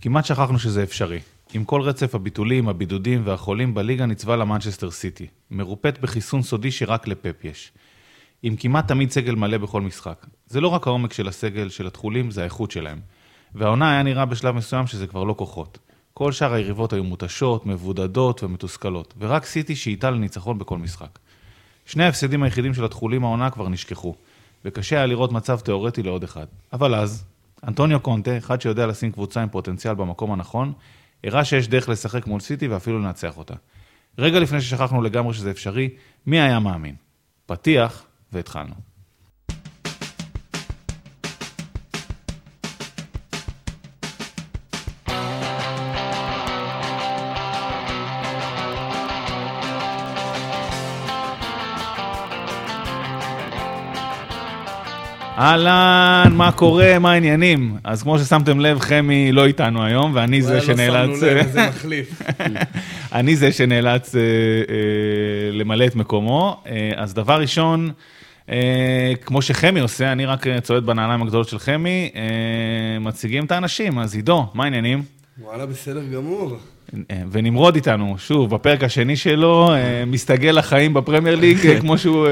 כמעט שכחנו שזה אפשרי. עם כל רצף הביטולים, הבידודים והחולים בליגה נצווה למנצ'סטר סיטי, מרופט בחיסון סודי שרק לפפ יש. עם כמעט תמיד סגל מלא בכל משחק. זה לא רק העומק של הסגל של התחולים, זה האיכות שלהם. והעונה היה נראה בשלב מסוים שזה כבר לא כוחות. כל שאר היריבות היו מותשות, מבודדות ומתוסכלות, ורק סיטי שאיתה לניצחון בכל משחק. שני ההפסדים היחידים של התחולים העונה כבר נשכחו, וקשה היה לראות מצב תיאורטי לעוד אחד. אבל אז, אנטוניו קונטה, אחד שיודע לשים קבוצה עם פוטנציאל במקום הנכון, הראה שיש דרך לשחק מול סיטי ואפילו לנצח אותה. רגע לפני ששכחנו לגמרי שזה אפשרי, מי היה מאמין? פתיח והתחלנו. אהלן, מה קורה, מה העניינים? אז כמו ששמתם לב, חמי לא איתנו היום, ואני זה שנאלץ... זה מחליף. אני זה שנאלץ למלא את מקומו. אז דבר ראשון, כמו שחמי עושה, אני רק צועד בנעליים הגדולות של חמי, מציגים את האנשים, אז עידו, מה העניינים? וואלה, בסדר גמור. ונמרוד איתנו, שוב, בפרק השני שלו, מסתגל לחיים בפרמייר ליג, כמו שהוא...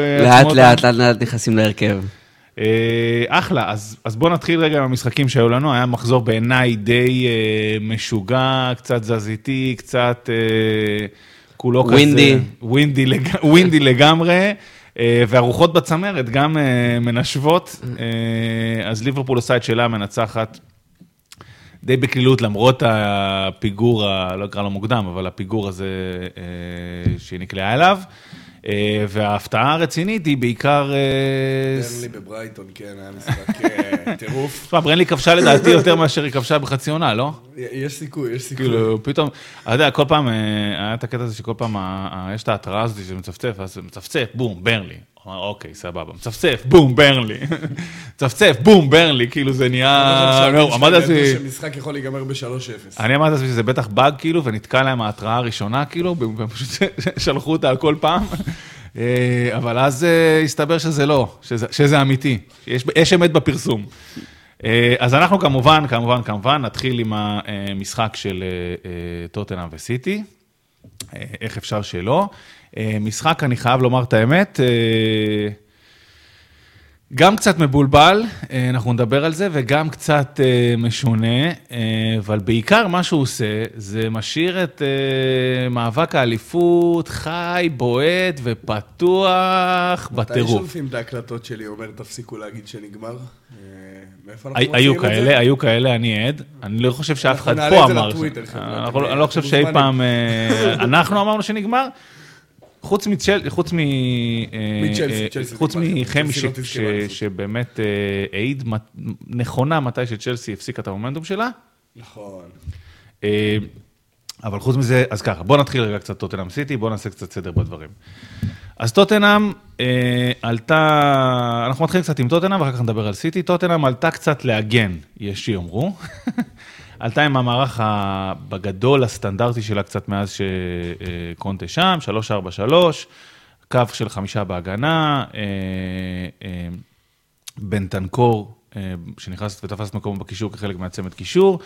לאט נכנסים להרכב. אחלה, אז בואו נתחיל רגע עם המשחקים שהיו לנו, היה מחזור בעיניי די משוגע, קצת זזיתי, קצת כולו כזה, ווינדי לגמרי, והרוחות בצמרת גם מנשבות, אז ליברפול עושה את שלה מנצחת די בקלילות, למרות הפיגור, לא אקרא לו מוקדם, אבל הפיגור הזה שהיא נקלעה אליו, וההפתעה הרצינית היא בעיקר... ברנלי בברייטון, כן, היה משחק טירוף. תשמע, ברנלי כבשה לדעתי יותר מאשר היא כבשה בחצי עונה, לא? יש סיכוי, יש סיכוי. כאילו, פתאום, אתה יודע, כל פעם, היה את הקטע הזה שכל פעם, יש את ההתראה הזאת שמצפצף, אז מצפצף, בום, ברנלי. אוקיי, סבבה, מצפצף, בום, ברנלי. מצפצף, בום, ברנלי, כאילו זה נהיה... שמשחק יכול להיגמר ב-3-0. אני אמרתי שזה בטח באג, כאילו, ונתקע להם ההתראה הראשונה, כאילו, פשוט שלחו אותה על כל פעם, אבל אז הסתבר שזה לא, שזה אמיתי, יש אמת בפרסום. אז אנחנו כמובן, נתחיל עם המשחק של טוטנהאם וסיטי, איך אפשר שלא, משחק, אני חייב לומר את האמת, גם קצת מבולבל, אנחנו נדבר על זה, וגם קצת משונה, אבל בעיקר מה שהוא עושה, זה משאיר את מאבק האליפות, חי, בועט ופתוח בטירוף. מתי שולפים את ההקלטות שלי, אומר, תפסיקו להגיד שנגמר? היו כאלה, אני עד. אני לא חושב שאף אחד פה אמר. אני לא חושב שאי פעם אנחנו אמרנו שנגמר, חוץ מחמי שבאמת העיד נכונה מתי שצ'לסי הפסיקה את המומנטום שלה. נכון. אבל חוץ מזה, אז ככה, בואו נתחיל רגע קצת טוטנהאם סיטי, בואו נעשה קצת סדר בדברים. אז טוטנהאם עלתה, אנחנו מתחילים קצת עם טוטנהאם, ואחר כך נדבר על סיטי, טוטנהאם עלתה קצת להגן, יש שיאמרו. עלתה עם המערך בגדול הסטנדרטי שלה קצת מאז שקונטה שם, 3-4-3, קו של 5 בהגנה, בן תנקור שנכנסת ותפסת מקום בקישור כחלק מהצמת קישור,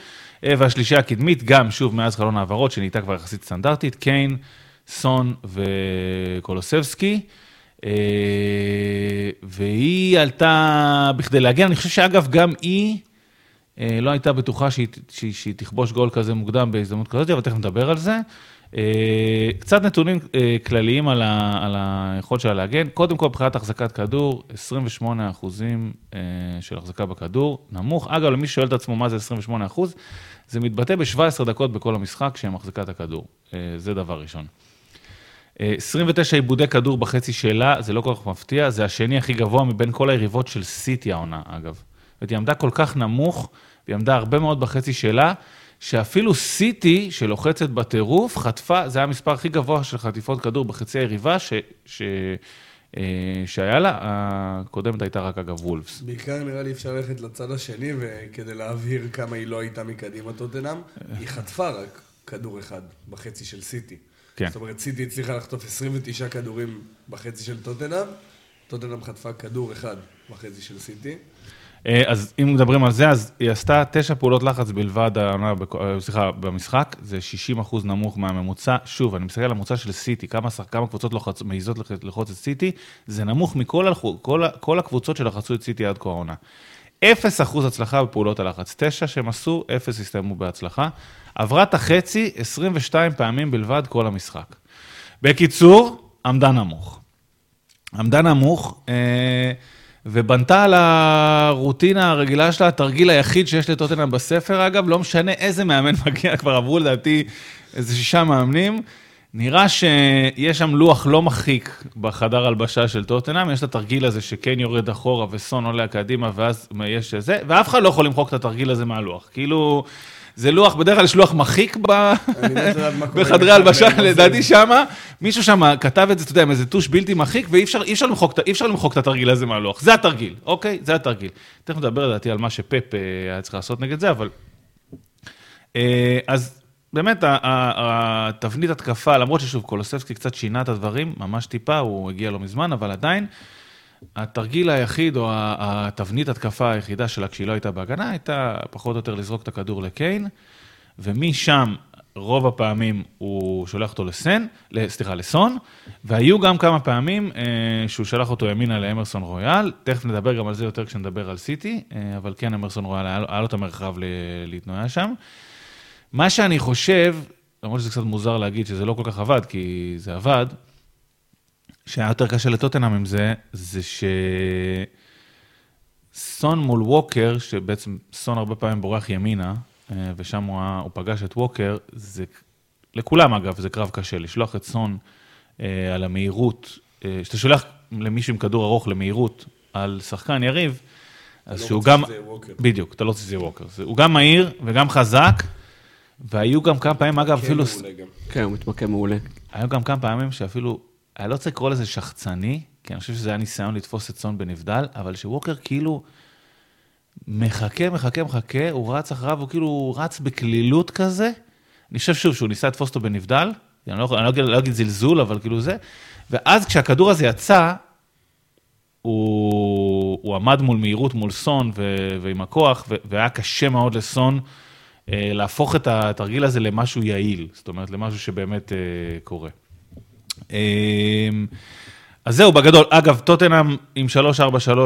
והשלישה הקדמית גם שוב מאז חלון העברות שנהייתה כבר יחסית סטנדרטית, קיין, סון וקולוסבסקי, והיא עלתה בכדי להגן, אני חושב שאגב גם היא, לא הייתה בטוחה שהיא תכבוש גול כזה מוקדם בהזדמנות כזאת, אבל תכף נדבר על זה. קצת נתונים כלליים על היכולת שלה להגן. קודם כל, בחיית החזקת כדור, 28% של החזקה בכדור, נמוך. אגב, למי שואל את עצמו מה זה 28%, זה מתבטא ב-17 דקות בכל המשחק שהם החזקת הכדור. זה דבר ראשון. 29 עיבודי כדור בחצי שלה, זה לא כל כך מפתיע, זה השני הכי גבוה מבין כל היריבות של סיטי העונה, אגב. והיא עמדה כל כך נמוך, והיא עמדה הרבה מאוד בחצי שלה, שאפילו סיטי שלוחצת בטירוף, חטפה, זה היה המספר הכי גבוה של חטיפות כדור בחצי היריבה, שהיה לה, הקודמת הייתה רק אגב וולפס. בעיקר נראה לי אפשר ללכת לצד השני, וכדי להבהיר כמה היא לא הייתה מקדימה טוטנהאם, היא חטפה רק כדור אחד בחצי של סיטי. כן. זאת אומרת, סיטי הצליחה לחטוף 29 כדורים בחצי של טוטנהאם, טוטנהאם חטפה כדור אחד בחצי של סיטי. אז אם מדברים על זה, אז היא עשתה 9 פעולות לחץ בלבד, סליחה, במשחק, זה 60% נמוך מהממוצע. שוב, אני מסתכל על הממוצע של סיטי, כמה קבוצות מעיזות לחוץ את סיטי, זה נמוך מכל כל הקבוצות שלחצו את סיטי עד כה העונה. 0% הצלחה בפעולות הלחץ, 9 שהם עשו, 0 הסתיימו בהצלחה. עברה את החצי, 22 פעמים בלבד כל המשחק. בקיצור, עמדה נמוך. עמדה נמוך, ובנתה על הרוטינה הרגילה שלה, התרגיל היחיד שיש לטוטנהאם בספר, אגב, לא משנה איזה מאמן מגיע, כבר עברו לדעתי איזה 6 מאמנים, נראה שיש שם לוח לא מחיק בחדר הלבשה של טוטנהאם, יש את התרגיל הזה שכן יורד אחורה וסון עולה קדימה, ואז יש זה, ואף אחד לא יכול למחוק את התרגיל הזה מהלוח, כאילו... זה לוח, בדרך כלל יש לוח מחיק בחדרי הלבשה, לדעתי שמה, מישהו שמה כתב את זה, אתה יודע, איזה טוש בלתי מחיק, ואי אפשר למחוק את התרגיל הזה מהלוח. זה התרגיל, אוקיי? זה התרגיל. תכף נדבר לדעתי על מה שפפ היה צריך לעשות נגד זה, אבל... אז באמת, התבנית התקפה, למרות ששוב, קולוסבסקי קצת שינה את הדברים, ממש טיפה, הוא הגיע לו מזמן, אבל עדיין, התרגיל היחיד, או התבנית התקפה היחידה שלה, כשהיא לא הייתה בהגנה, הייתה פחות או יותר לזרוק את הכדור לקיין, ומשם רוב הפעמים הוא שולח אותו לסון, והיו גם כמה פעמים שהוא שלח אותו ימינה לאמרסון רויאל, תכף נדבר גם על זה יותר כשנדבר על סיטי, אבל כן, אמרסון רויאל היה לו את המרחב להתנועה שם. מה שאני חושב, למרות שזה קצת מוזר להגיד שזה לא כל כך עבד, כי זה עבד, שהיה יותר קשה לטוטנהאם עם זה, זה שסון מול ווקר, שבעצם סון הרבה פעמים בורח ימינה, ושם הוא פגש את ווקר, זה לכולם אגב, זה קרב קשה, לשלוח את סון על המהירות, שאתה שולח למישהו עם כדור ארוך למהירות, על שחקן יריב, אז שהוא גם... בדיוק, אתה לא רוצה שזה ווקר. הוא גם מהיר וגם חזק, והיו גם כמה פעמים, אגב, אפילו... כן, הוא מתמקם מעולה. היו גם כמה פעמים שאפילו... אני לא רוצה לקרוא לזה שחצני, כי אני חושב שזה היה ניסיון לתפוס את סון בנבדל, אבל שווקר כאילו מחכה, הוא רץ אחריו, הוא כאילו רץ בקלילות כזה, אני חושב שוב שהוא ניסה לתפוס אותו בנבדל, אני לא אגיד זלזול, אבל כאילו זה, ואז כשהכדור הזה יצא, הוא עמד מול מהירות, מול סון ועם הכוח, והיה קשה מאוד לסון להפוך את התרגיל הזה למשהו יעיל, זאת אומרת למשהו שבאמת קורה. אז זהו, בגדול, אגב, טוטנהאם עם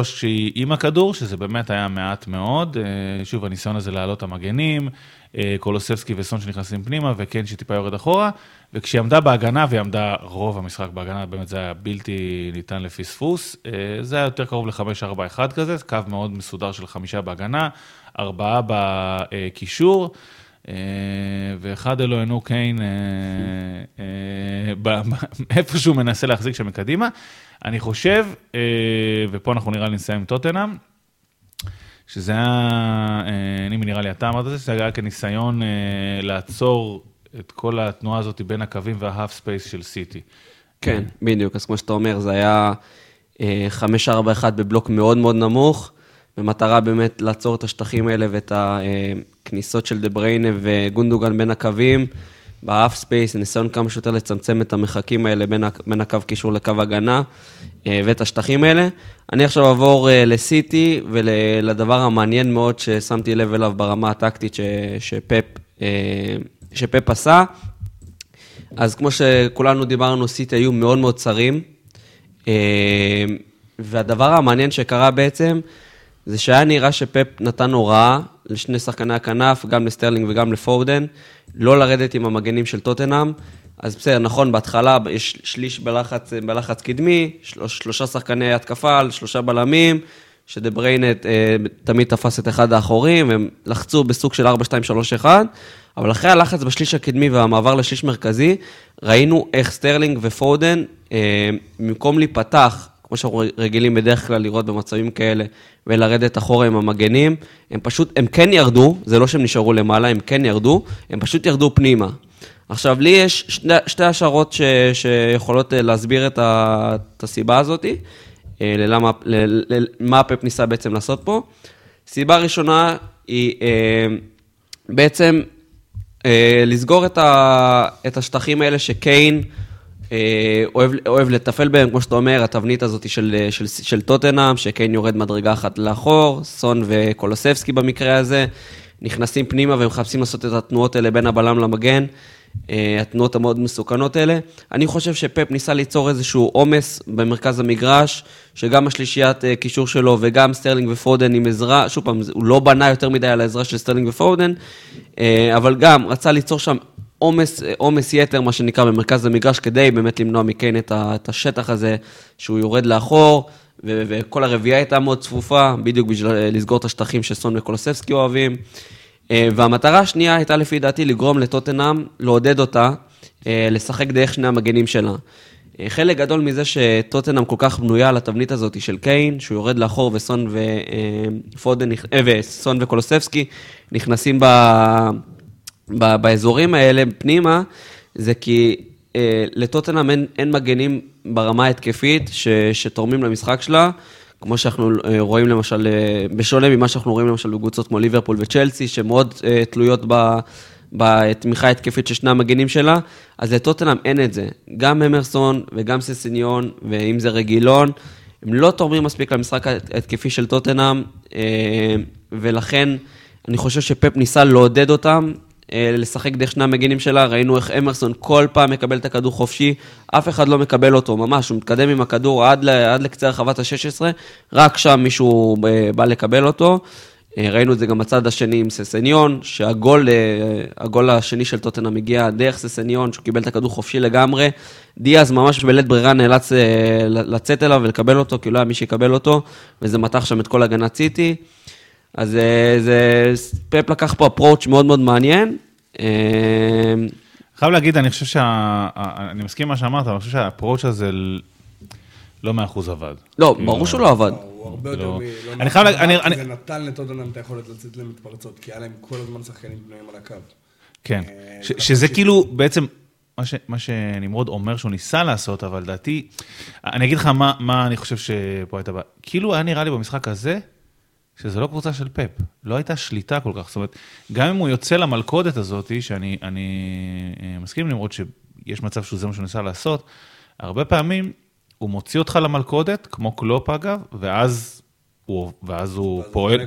3-4-3 שהיא עם הכדור, שזה באמת היה מעט מאוד, שוב, הניסיון הזה להעלות המגנים, קולוסבסקי וסון שנכנסים פנימה, וכן שטיפה יורד אחורה, וכשהיא עמדה בהגנה, והיא עמדה רוב המשחק בהגנה, באמת זה היה בלתי ניתן לפספוס, זה היה יותר קרוב ל-5-4-1 כזה, קו מאוד מסודר של 5 בהגנה, 4 בקישור, ואחד אלוהינו קיין איפשהו מנסה להחזיק שם מקדימה. אני חושב, ופה אנחנו נראה לי נסיים עם טוטנהאם, שזה היה, נראה לי אתה אמרת את זה, שזה היה כניסיון לעצור את כל התנועה הזאת בין הקווים וההאף ספייס של סיטי. כן, בדיוק. אז כמו שאתה אומר, זה היה 5-4-1 בבלוק מאוד מאוד נמוך, במטרה באמת לעצור את השטחים האלה ואת הכניסות של דבריינה וגונדוגן בין הקווים, באף ספייס, ניסיון כמה שיותר לצמצם את המחקים האלה בין הקו קישור לקו הגנה ואת השטחים האלה. אני עכשיו אעבור לסיטי ולדבר המעניין מאוד ששמתי לב אליו ברמה הטקטית שפפ עשה. אז כמו שכולנו דיברנו, סיטי היו מאוד מאוד צרים, והדבר המעניין שקרה בעצם, זה שהיה נראה שפפ נתן הוראה לשני שחקני הכנף, גם לסטרלינג וגם לפורדן, לא לרדת עם המגנים של טוטנהאם. אז בסדר, נכון, בהתחלה יש שליש בלחץ קדמי, 3 שחקני התקפה, 3 בלמים, שדבריינט תמיד תפס את אחד האחורים, הם לחצו בסוג של 4-2-3-1, אבל אחרי הלחץ בשליש הקדמי והמעבר לשליש מרכזי, ראינו איך סטרלינג ופורדן, במקום להיפתח, כמו שאנחנו רגילים בדרך כלל לראות במצבים כאלה, ולרדת אחורה עם המגנים, הם כן ירדו, זה לא שהם נשארו למעלה, הם כן ירדו, הם פשוט ירדו פנימה. עכשיו, לי יש שתי השערות שיכולות להסביר את הסיבה הזאת, למה הפפ ניסה בעצם לעשות פה. סיבה ראשונה היא בעצם לסגור את השטחים האלה שקיין אוהב לטפל בהם, כמו שאתה אומר, התבנית הזאת של טוטנהאם, שקיין יורד מדרגה אחת לאחור, סון וקולוסבסקי במקרה הזה, נכנסים פנימה ומחפשים לעשות את התנועות האלה בין הבלם למגן, התנועות המאוד מסוכנות האלה. אני חושב שפפ ניסה ליצור איזשהו עומס במרכז המגרש, שגם השלישיית קישור שלו וגם סטרלינג ופודן עם עזרה, שוב פעם, הוא לא בנה יותר מדי על העזרה של סטרלינג ופודן, אבל גם רצה ליצור שם עומס יתר, מה שנקרא, במרכז המגרש, כדי באמת למנוע מקיין את השטח הזה, שהוא יורד לאחור, וכל הרביעה הייתה מאוד צפופה, בדיוק בשביל לסגור את השטחים שסון וקולוסבסקי אוהבים. והמטרה השנייה הייתה לפי דעתי לגרום לטוטנהאם, לעודד אותה, לשחק דרך שני המגנים שלה. חלק גדול מזה שטוטנהאם כל כך בנויה על התבנית הזאת של קיין, שהוא יורד לאחור וסון וקולוסבסקי נכנסים באזורים האלה פנימה, זה כי לטוטנהאם אין מגנים ברמה התקפית שתורמים למשחק שלה, כמו שאנחנו רואים למשל, בשונה ממה שאנחנו רואים למשל בקבוצות כמו ליברפול וצ'לסי, שמאוד תלויות בתמיכה התקפית של שני המגנים שלה, אז לטוטנהאם אין את זה. גם אמרסון וגם ססיניון, ואם זה רגילון, הם לא תורמים מספיק למשחק התקפי של טוטנהאם, ולכן אני חושב שפפ ניסה לעודד אותם, לשחק דרך שני המגנים שלה, ראינו איך אמרסון כל פעם מקבל את הכדור חופשי, אף אחד לא מקבל אותו ממש, הוא מתקדם עם הכדור עד לקצה הרחבת ה-16, רק שם מישהו בא לקבל אותו, ראינו את זה גם בצד השני עם ססניון, שהגול השני של טוטנהאם הגיע דרך ססניון, שהוא קיבל את הכדור חופשי לגמרי, דיאז ממש בלית ברירה נאלץ לצאת אליו ולקבל אותו, כי לא היה מי שיקבל אותו, וזה מתח שם את כל הגנת סיטי, אז פפ לקח פה אפרוץ' מאוד מאוד מעניין. חייב להגיד, אני חושב אני מסכים מה שאמרת, אבל אני חושב שהאפרוץ' הזה לא 100% עבד. לא, ברור שהוא לא עבד. הוא הרבה יותר זה נתן לטוטנהאם את היכולת לצאת למתפרצות, כי היה להם כל הזמן שחקנים בנויים על הקו. כן, שזה כאילו בעצם מה שנמרוד אומר שהוא ניסה לעשות, אבל לדעתי, אני אגיד לך מה אני חושב שפה הייתה באה. כאילו היה נראה לי במשחק הזה, שזה לא קבוצה של פאפ, לא הייתה שליטה כל כך, זאת אומרת, גם אם הוא יוצא למלכודת הזאת, שאני מסכים למרות שיש מצב שזה מה שהוא ניסה לעשות, הרבה פעמים הוא מוציא אותך למלכודת, כמו קלופ אגב, ואז הוא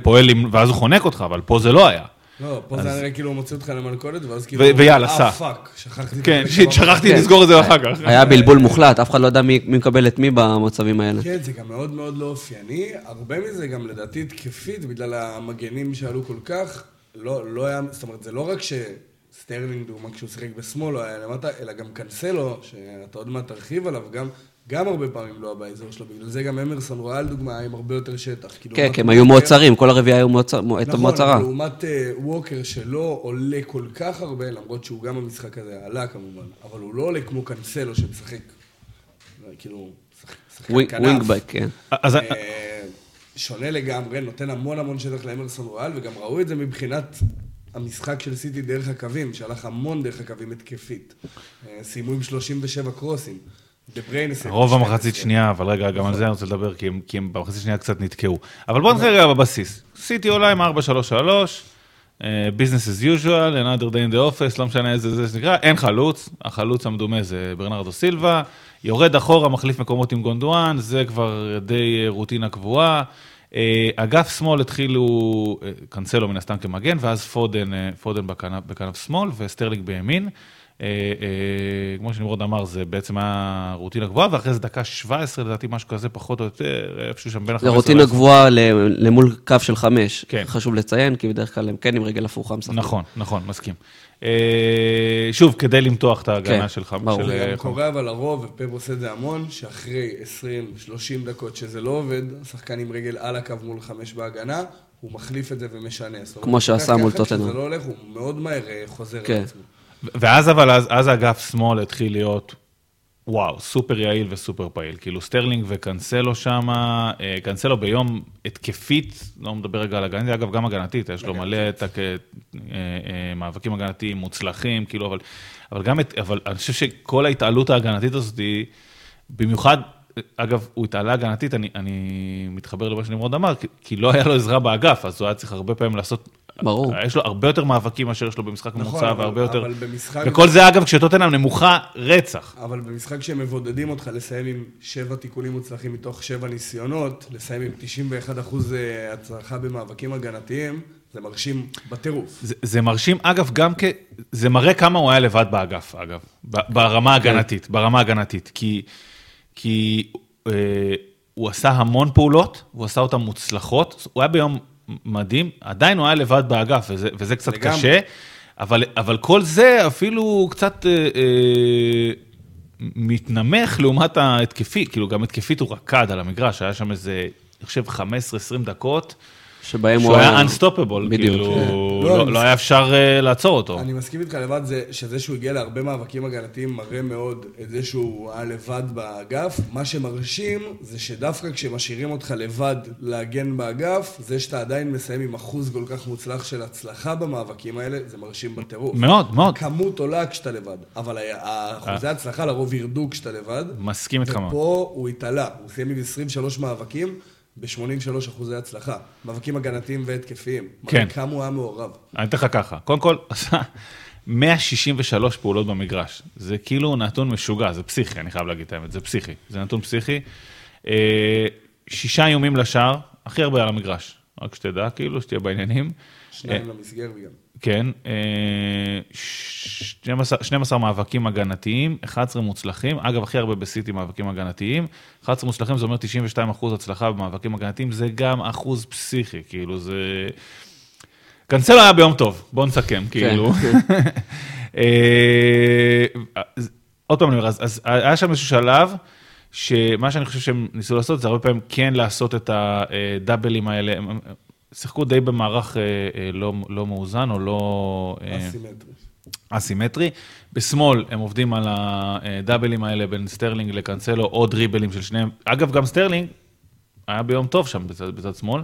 פועל, ואז הוא חונק אותך, אבל פה זה לא היה. לא, פה זה נראה כאילו הוא מוציא אותך למלכודת, ואז כאילו... ויאללה, פאק, שכחתי... כן, שכחתי לסגור את זה אחר כך. היה בלבול מוחלט, אף אחד לא יודע מי מקבל את מי במצבים האלה. כן, זה גם מאוד מאוד לא אופייני, הרבה מזה גם לדעתי תקפית, בגלל המגנים שעלו כל כך, לא היה... זאת אומרת, זה לא רק שסטרלינג דומה כשהוא שיחק בשמאל, לא היה למטה, אלא גם קנסלו, שאתה עוד מעט תרחיב עליו, גם הרבה פעמים לא באזור שלו, בגלל זה גם אמרסון רואה על דוגמה, עם הרבה יותר שטח. כן, כי הם היו מועצרים, כל הרביעה היו מועצרה. נכון, לעומת ווקר שלא עולה כל כך הרבה, למרות שהוא גם המשחק הזה עלה כמובן, אבל הוא לא עולה כמו קנסלו שמשחק, כאילו, משחק כנף. ווינגבק, כן. שונה לגמרי, נותן המון המון שטח לאמרסון רואה, וגם ראו את זה מבחינת... המשחק של סיטי דרך הקווים, שהלך המון דרך הקווים התקפית. סיימו עם 37 קרוסים. רוב המחצית שנייה, אבל רגע, גם על זה אני רוצה לדבר, כי הם במחצית שנייה קצת נתקעו. אבל בואו נתחיל רגע בבסיס. סיטי עולה עם 4-3-3, business as usual, another day in the office, לא משנה איזה זה נקרא, אין חלוץ, החלוץ המדומה זה ברנרדו סילבה, יורד אחורה, מחליף מקומות עם גונדואן, זה כבר די רוטינה קבועה, אגף שמאל התחילו, קנסלו מן הסתם כמגן, ואז פודן בכנף שמאל, וסטרלינג בימין. כמו שנמרוד אמר, זה בעצם היה רוטינה גבוהה, ואחרי זה דקה 17, לדעתי משהו כזה פחות או יותר, איפשהו שם בין 15. זה רוטינה גבוהה למול קו של 5, חשוב לציין, כי בדרך כלל הם כן עם רגל הפוכה מסכים. נכון, מסכים. שוב, כדי למתוח את ההגנה שלך. זה גם קורה, אבל הרוב, ופאפ עושה את זה המון, שאחרי 20-30 דקות שזה לא עובד, השחקן עם רגל על הקו מול 5 בהגנה, הוא מחליף את זה ומשנה. כמו שעשה מול טוטנהאם. כשזה לא הולך, הוא מאוד מהר חוזר לעצמו. ואז אבל, אז האגף שמאל התחיל להיות, וואו, סופר יעיל וסופר פעיל. כאילו סטרלינג וקנסלו שם, קנסלו ביום התקפית, לא מדבר רגע על הגנתית, אגב, גם הגנתית, יש לו מלא מאבקים הגנתיים מוצלחים, כאילו, אבל אני חושב שכל ההתעלות ההגנתית הזאת, במיוחד, אגב, הוא התעלה הגנתית, אני מתחבר למה שנמרוד אמר, כי לא היה לו עזרה באגף, אז הוא היה צריך הרבה פעמים לעשות ברור. יש לו הרבה יותר מאבקים מאשר יש לו במשחק המוצא, והרבה יותר... וכל זה, אגב, כשטוטנהאם נמוכה, רצח. אבל במשחק שהם מבודדים אותך לסיים עם 7 תיקולים מוצלחים מתוך 7 ניסיונות, לסיים עם 91% הצלחה במאבקים הגנתיים, זה מרשים בטירוף. זה מרשים, אגב, גם כ... זה מראה כמה הוא היה לבד באגף, אגב. ברמה הגנתית, ברמה הגנתית. כי הוא עשה המון פעולות, הוא עשה אותן מוצלחות, הוא היה ביום מדהים, עדיין הוא היה לבד באגף, וזה קצת קשה, אבל כל זה אפילו קצת מתנמך לעומת ההתקפי, כאילו גם התקפית הוא רקד על המגרש, היה שם איזה, אני חושב, 15-20 דקות, שהוא היה unstoppable, כאילו, לא היה אפשר לעצור אותו. אני מסכים איתך לבד, שזה שהוא הגיע להרבה מאבקים הגנתיים, מראה מאוד את זה שהוא היה לבד באגף. מה שמרשים זה שדווקא כשמשאירים אותך לבד להגן באגף, זה שאתה עדיין מסיים עם אחוז כל כך מוצלח של הצלחה במאבקים האלה, זה מרשים בטירוף. מאוד, מאוד. כמות עולה כשאתה לבד, אבל אחוזי הצלחה לרוב ירדו כשאתה לבד. מסכים איתך מאוד. ופה הוא התעלה, הוא סיים עם 23 מאבקים, ב-83% הצלחה, מאבקים הגנתיים והתקפיים, כן. כמה הוא היה מעורב. אני אתן לך ככה, קודם כל, עשה 163 פעולות במגרש, זה כאילו נתון משוגע, זה פסיכי, אני חייב להגיד את האמת, זה פסיכי, זה נתון פסיכי, 6 איומים לשער, הכי הרבה על המגרש, רק שתדע, כאילו, שתהיה בעניינים. 2 למסגר וגם. כן, 12 מאבקים הגנתיים, 11 מוצלחים, אגב, הכי הרבה בסיטי מאבקים הגנתיים, 11 מוצלחים, זה אומר 92% הצלחה במאבקים הגנתיים, זה גם אחוז פסיכי, כאילו, זה... קנסלו היה ביום טוב, בואו נסכם, כאילו. עוד פעם, אז היה שם איזשהו שלב, שמה שאני חושב שהם ניסו לעשות, זה הרבה פעמים כן לעשות את הדאבלים האלה, שיחקו די במערך לא מאוזן או לא... אסימטרי. אסימטרי. בשמאל הם עובדים על הדאבלים האלה בין סטרלינג לקנסלו, או דריבלים של שניהם. אגב, גם סטרלינג היה ביום טוב שם בצד שמאל.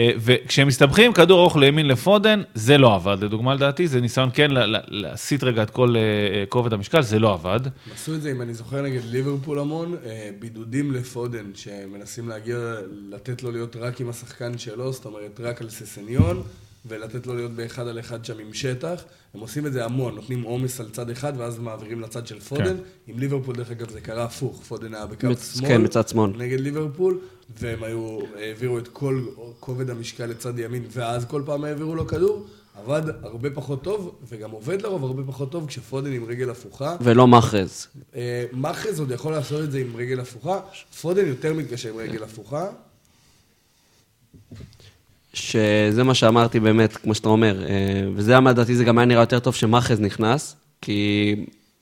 וכשהם מסתבכים, כדור ארוך לימין לפודן, זה לא עבד. לדוגמה לדעתי, זה ניסיון כן להסיט רגע את כל כובד המשקל, זה לא עבד. עשו את זה, אם אני זוכר נגד ליברפול המון, בידודים לפודן, שמנסים להגיע, לתת לו להיות רק עם השחקן שלו, זאת אומרת, רק על ססניון, ולתת לו להיות באחד על אחד שם עם שטח. הם עושים את זה המון, נותנים עומס על צד אחד, ואז מעבירים לצד של פודן. עם ליברפול, דרך אגב, זה קרה הפוך. פודן היה בקו שמאל, נגד ליברפול, והם העבירו את כל כובד המשקל לצד ימין, ואז כל פעם העבירו לו כדור. עבד הרבה פחות טוב, וגם עובד לרוב הרבה פחות טוב, כשפודן עם רגל הפוכה. ולא מחז. מחז עוד יכול לעשות את זה עם רגל הפוכה. פודן יותר מתקשה עם רגל הפוכה. שזה מה שאמרתי באמת, כמו שאתה אומר, וזה המדעתי, זה גם היה נראה יותר טוב שמחז נכנס, כי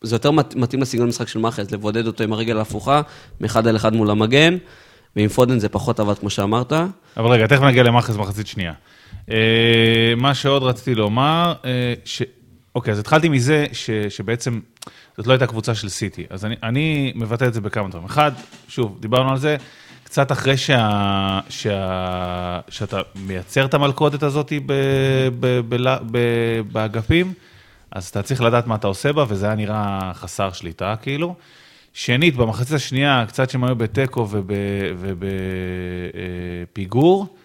זה יותר מתאים לסגנון משחק של מחז, לבודד אותו עם הרגל ההפוכה, מאחד על אחד מול המגן, ועם פודן זה פחות עבד, כמו שאמרת. אבל רגע, תכף נגיע למחז מחצית שנייה. מה שעוד רציתי לומר, אוקיי, אז התחלתי מזה שבעצם זאת לא הייתה קבוצה של סיטי, אז אני מבטא את זה בכמה דברים. אחד, שוב, דיברנו על זה, קצת אחרי שאתה מייצר את המלכודת הזאת באגפים, אז אתה צריך לדעת מה אתה עושה בה, וזה היה נראה חסר שליטה, כאילו. שנית, במחצית השנייה, קצת שהם היו בטקו ובפיגור,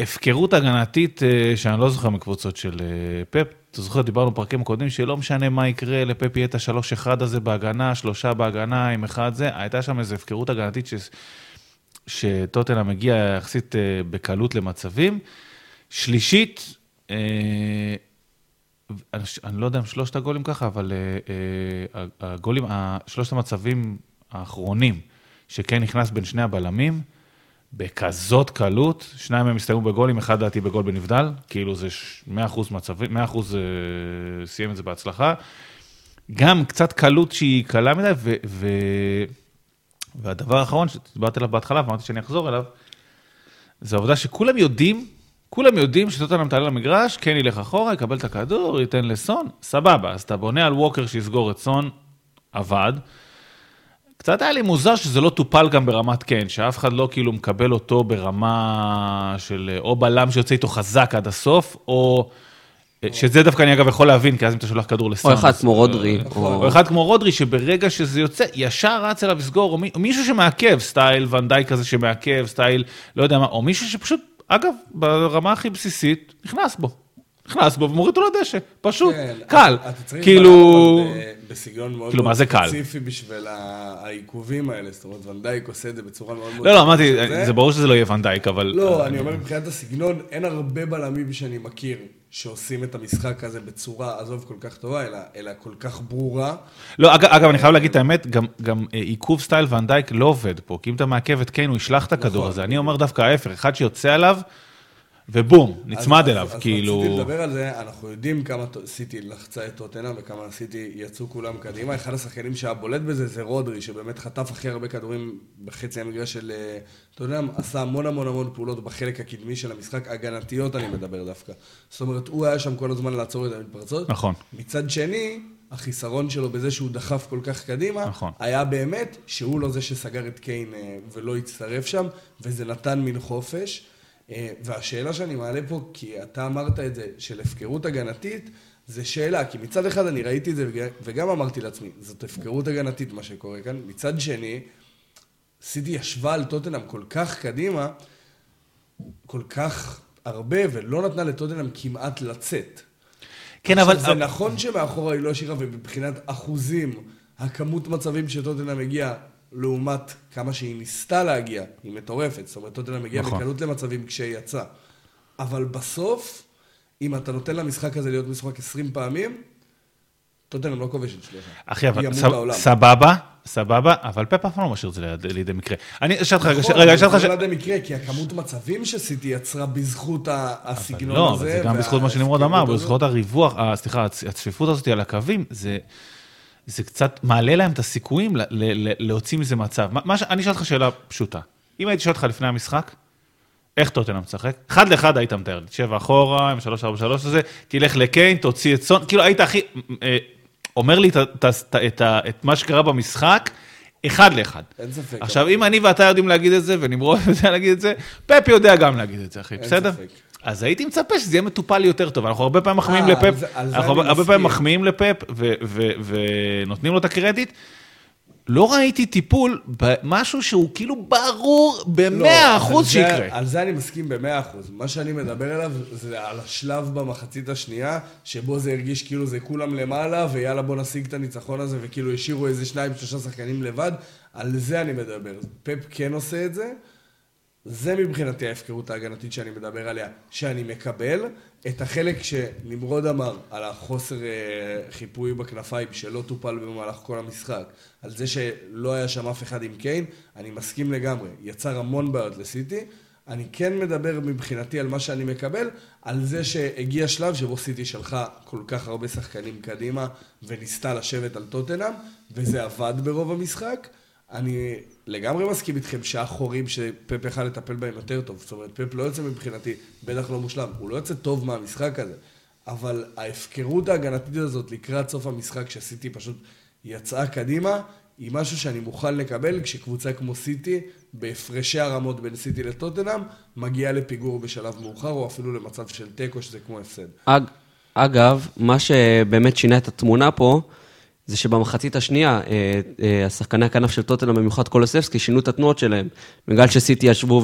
הפקרות הגנתית, שאני לא זוכר מקבוצות של פפ, אתה זוכר, דיברנו פרקים הקודמים, שלא משנה מה יקרה, לפפי יהיה את 3-1 הזה בהגנה, 3 בהגנה, עם 1 זה, הייתה שם איזו הפקרות הגנתית שטוטנהאם מגיע יחסית בקלות למצבים. שלישית, אני לא יודע אם 3 הגולים ככה, אבל הגולים, 3 המצבים האחרונים, שכן נכנס בין שני הבלמים, בכזאת קלות, שניים הם הסתיימו בגול, עם אחד דעתי בגול בנבדל, כאילו זה 100% מצבים, 100% סיים את זה בהצלחה. גם קצת קלות שהיא קלה מדי, והדבר האחרון שדיברתי עליו בהתחלה, ואמרתי שאני אחזור אליו, זה העובדה שכולם יודעים, כולם יודעים שטוטנהאם תעלה למגרש, כן ילך אחורה, יקבל את הכדור, ייתן לסון, סבבה, אז אתה בונה על ווקר שיסגור את סון, עבד, קצת היה לי מוזר שזה לא טופל גם ברמת כן, שאף אחד לא כאילו מקבל אותו ברמה של או בלם שיוצא איתו חזק עד הסוף, או שזה דווקא אני אגב יכול להבין, כי אז אם אתה שולח כדור לסון. או אחד כמו רודרי. או אחד כמו רודרי, שברגע שזה יוצא, ישר רץ אליו לסגור, או מישהו שמעכב, סטייל ונדאי כזה שמעכב, סטייל לא יודע מה, או מישהו שפשוט אגב, ברמה הכי בסיסית, נכנס בו ומוריד אותו לדשא, פשוט, קל. אתה צריך בסגנון מאוד ספציפי בשביל העיכובים האלה, זאת אומרת, ונדייק עושה את זה בצורה מאוד מאוד... לא, אמרתי, זה ברור שזה לא יהיה ונדייק, אבל... לא, אני אומר, מבחינת הסגנון, אין הרבה בלמים שאני מכיר שעושים את המשחק הזה בצורה, עזוב, כל כך טובה, אלא כל כך ברורה. לא, אגב, אני חייב להגיד את האמת, גם עיכוב סטייל ונדייק לא עובד פה, כי אם אתה מעכב את קיין, הוא ישלח את הכדור הזה. אני אומר דווקא ההפך, אחד שיוצא עליו, ובום, נצמד אליו, כאילו... אז רציתי לדבר על זה, אנחנו יודעים כמה סיטי לחצה את טוטנהאם, וכמה סיטי יצאו כולם קדימה. אחד השחקנים שהבולט בזה זה רודרי, שבאמת חטף הכי הרבה כדורים בחצי המגרש של טוטנהאם, עשה המון פעולות בחלק הקדמי של המשחק, הגנתיות אני מדבר דווקא. זאת אומרת, הוא היה שם כל הזמן לעצור את המתפרצות. נכון. מצד שני, החיסרון שלו בזה שהוא דחף כל כך קדימה, נכון. היה באמת שהוא לא זה שסגר את קיין ולא הצטרף שם, וזה נתן מן חופש. והשאלה שאני מעלה פה, כי אתה אמרת את זה, של הפקרות הגנתית, זה שאלה, כי מצד אחד אני ראיתי את זה וגם אמרתי לעצמי, זאת הפקרות הגנתית מה שקורה כאן. מצד שני, סיטי ישבה על טוטנהאם כל כך קדימה, כל כך הרבה, ולא נתנה לטוטנהאם כמעט לצאת. כן, אבל... זה נכון שמאחורה היא לא השאירה, ובבחינת אחוזים, הכמות מצבים שטוטנהאם הגיעה, לעומת כמה שהיא ניסתה להגיע, היא מטורפת, זאת אומרת, טוטנהאם מגיעה בקלות למצבים כשהיא יצאה. אבל בסוף, אם אתה נותן למשחק הזה להיות משחק 20 פעמים, טוטנהאם לא כובשת שלושה. אחי, אבל סבבה, אבל פפ אף פעם לא משאיר את זה לידי מקרה. אני אשאל אותך, רגע, לידי מקרה, כי הכמות מצבים שסיטי יצרה בזכות הסגנון הזה. לא, אבל זה גם בזכות מה שנמרוד אמר, בזכות הריווח, סליחה, הצפיפות הזאת על הקווים, זה... זה קצת מעלה להם את הסיכויים להוציא מזה מצב. אני שאלת לך שאלה פשוטה. אם הייתי שאלת לך לפני המשחק, איך טוטנהאם משחק? 1-1 היית מתאר, 7 אחורה, 3-4-3 הזה, תלך לקיין, תוציא את סון, כאילו היית הכי, אומר לי את מה שקרה במשחק, 1-1. אין ספק. עכשיו, אם אני ואתה יודעים להגיד את זה, ונמרוד יודע להגיד את זה, פפי יודע גם להגיד את זה, אחי, בסדר? אז הייתי מצפה שזה יהיה מטופל יותר טוב. אנחנו הרבה פעמים מחמיאים לפאפ, ונותנים לו את הקרדיט. לא ראיתי טיפול במשהו שהוא כאילו ברור ב-100% שיקרה. על זה אני מסכים ב-100%. מה שאני מדבר עליו זה על השלב במחצית השנייה, שבו זה הרגיש כאילו זה כולם למעלה, ויאללה בוא נשיג את הניצחון הזה, וכאילו השאירו איזה 2-3 שחקנים לבד. על זה אני מדבר. פאפ כן עושה את זה. זה מבחינתי ההפקרות ההגנתית שאני מדבר עליה, שאני מקבל את החלק שנמרוד אמר על החוסר חיפוי בכנפיים שלא טופל במהלך כל המשחק, על זה שלא היה שם אף אחד עם קיין, אני מסכים לגמרי, יצר המון בעיות לסיטי, אני כן מדבר מבחינתי על מה שאני מקבל, על זה שהגיע שלב שבו סיטי שלחה כל כך הרבה שחקנים קדימה וניסתה לשבת על טוטנהאם, וזה עבד ברוב המשחק, אני לגמרי מסכים איתכם שהחורים שפפ יכל לטפל בהם יותר טוב, זאת אומרת, פפ לא יוצא מבחינתי, בטח לא מושלם, הוא לא יוצא טוב מהמשחק הזה, אבל ההפקרות ההגנתית הזאת לקראת סוף המשחק כשסיטי פשוט יצאה קדימה, היא משהו שאני מוכן לקבל כשקבוצה כמו סיטי, בהפרשי הרמות בין סיטי לטוטנהאם, מגיעה לפיגור בשלב מאוחר או אפילו למצב של טקו שזה כמו הפסד. אגב, מה שבאמת שינה את התמונה פה, זה שבמחצית השנייה, השחקני הכנף של טוטנהאם, במיוחד קולוסבסקי, שינו את התנועות שלהם. בגלל שסיטי ישבו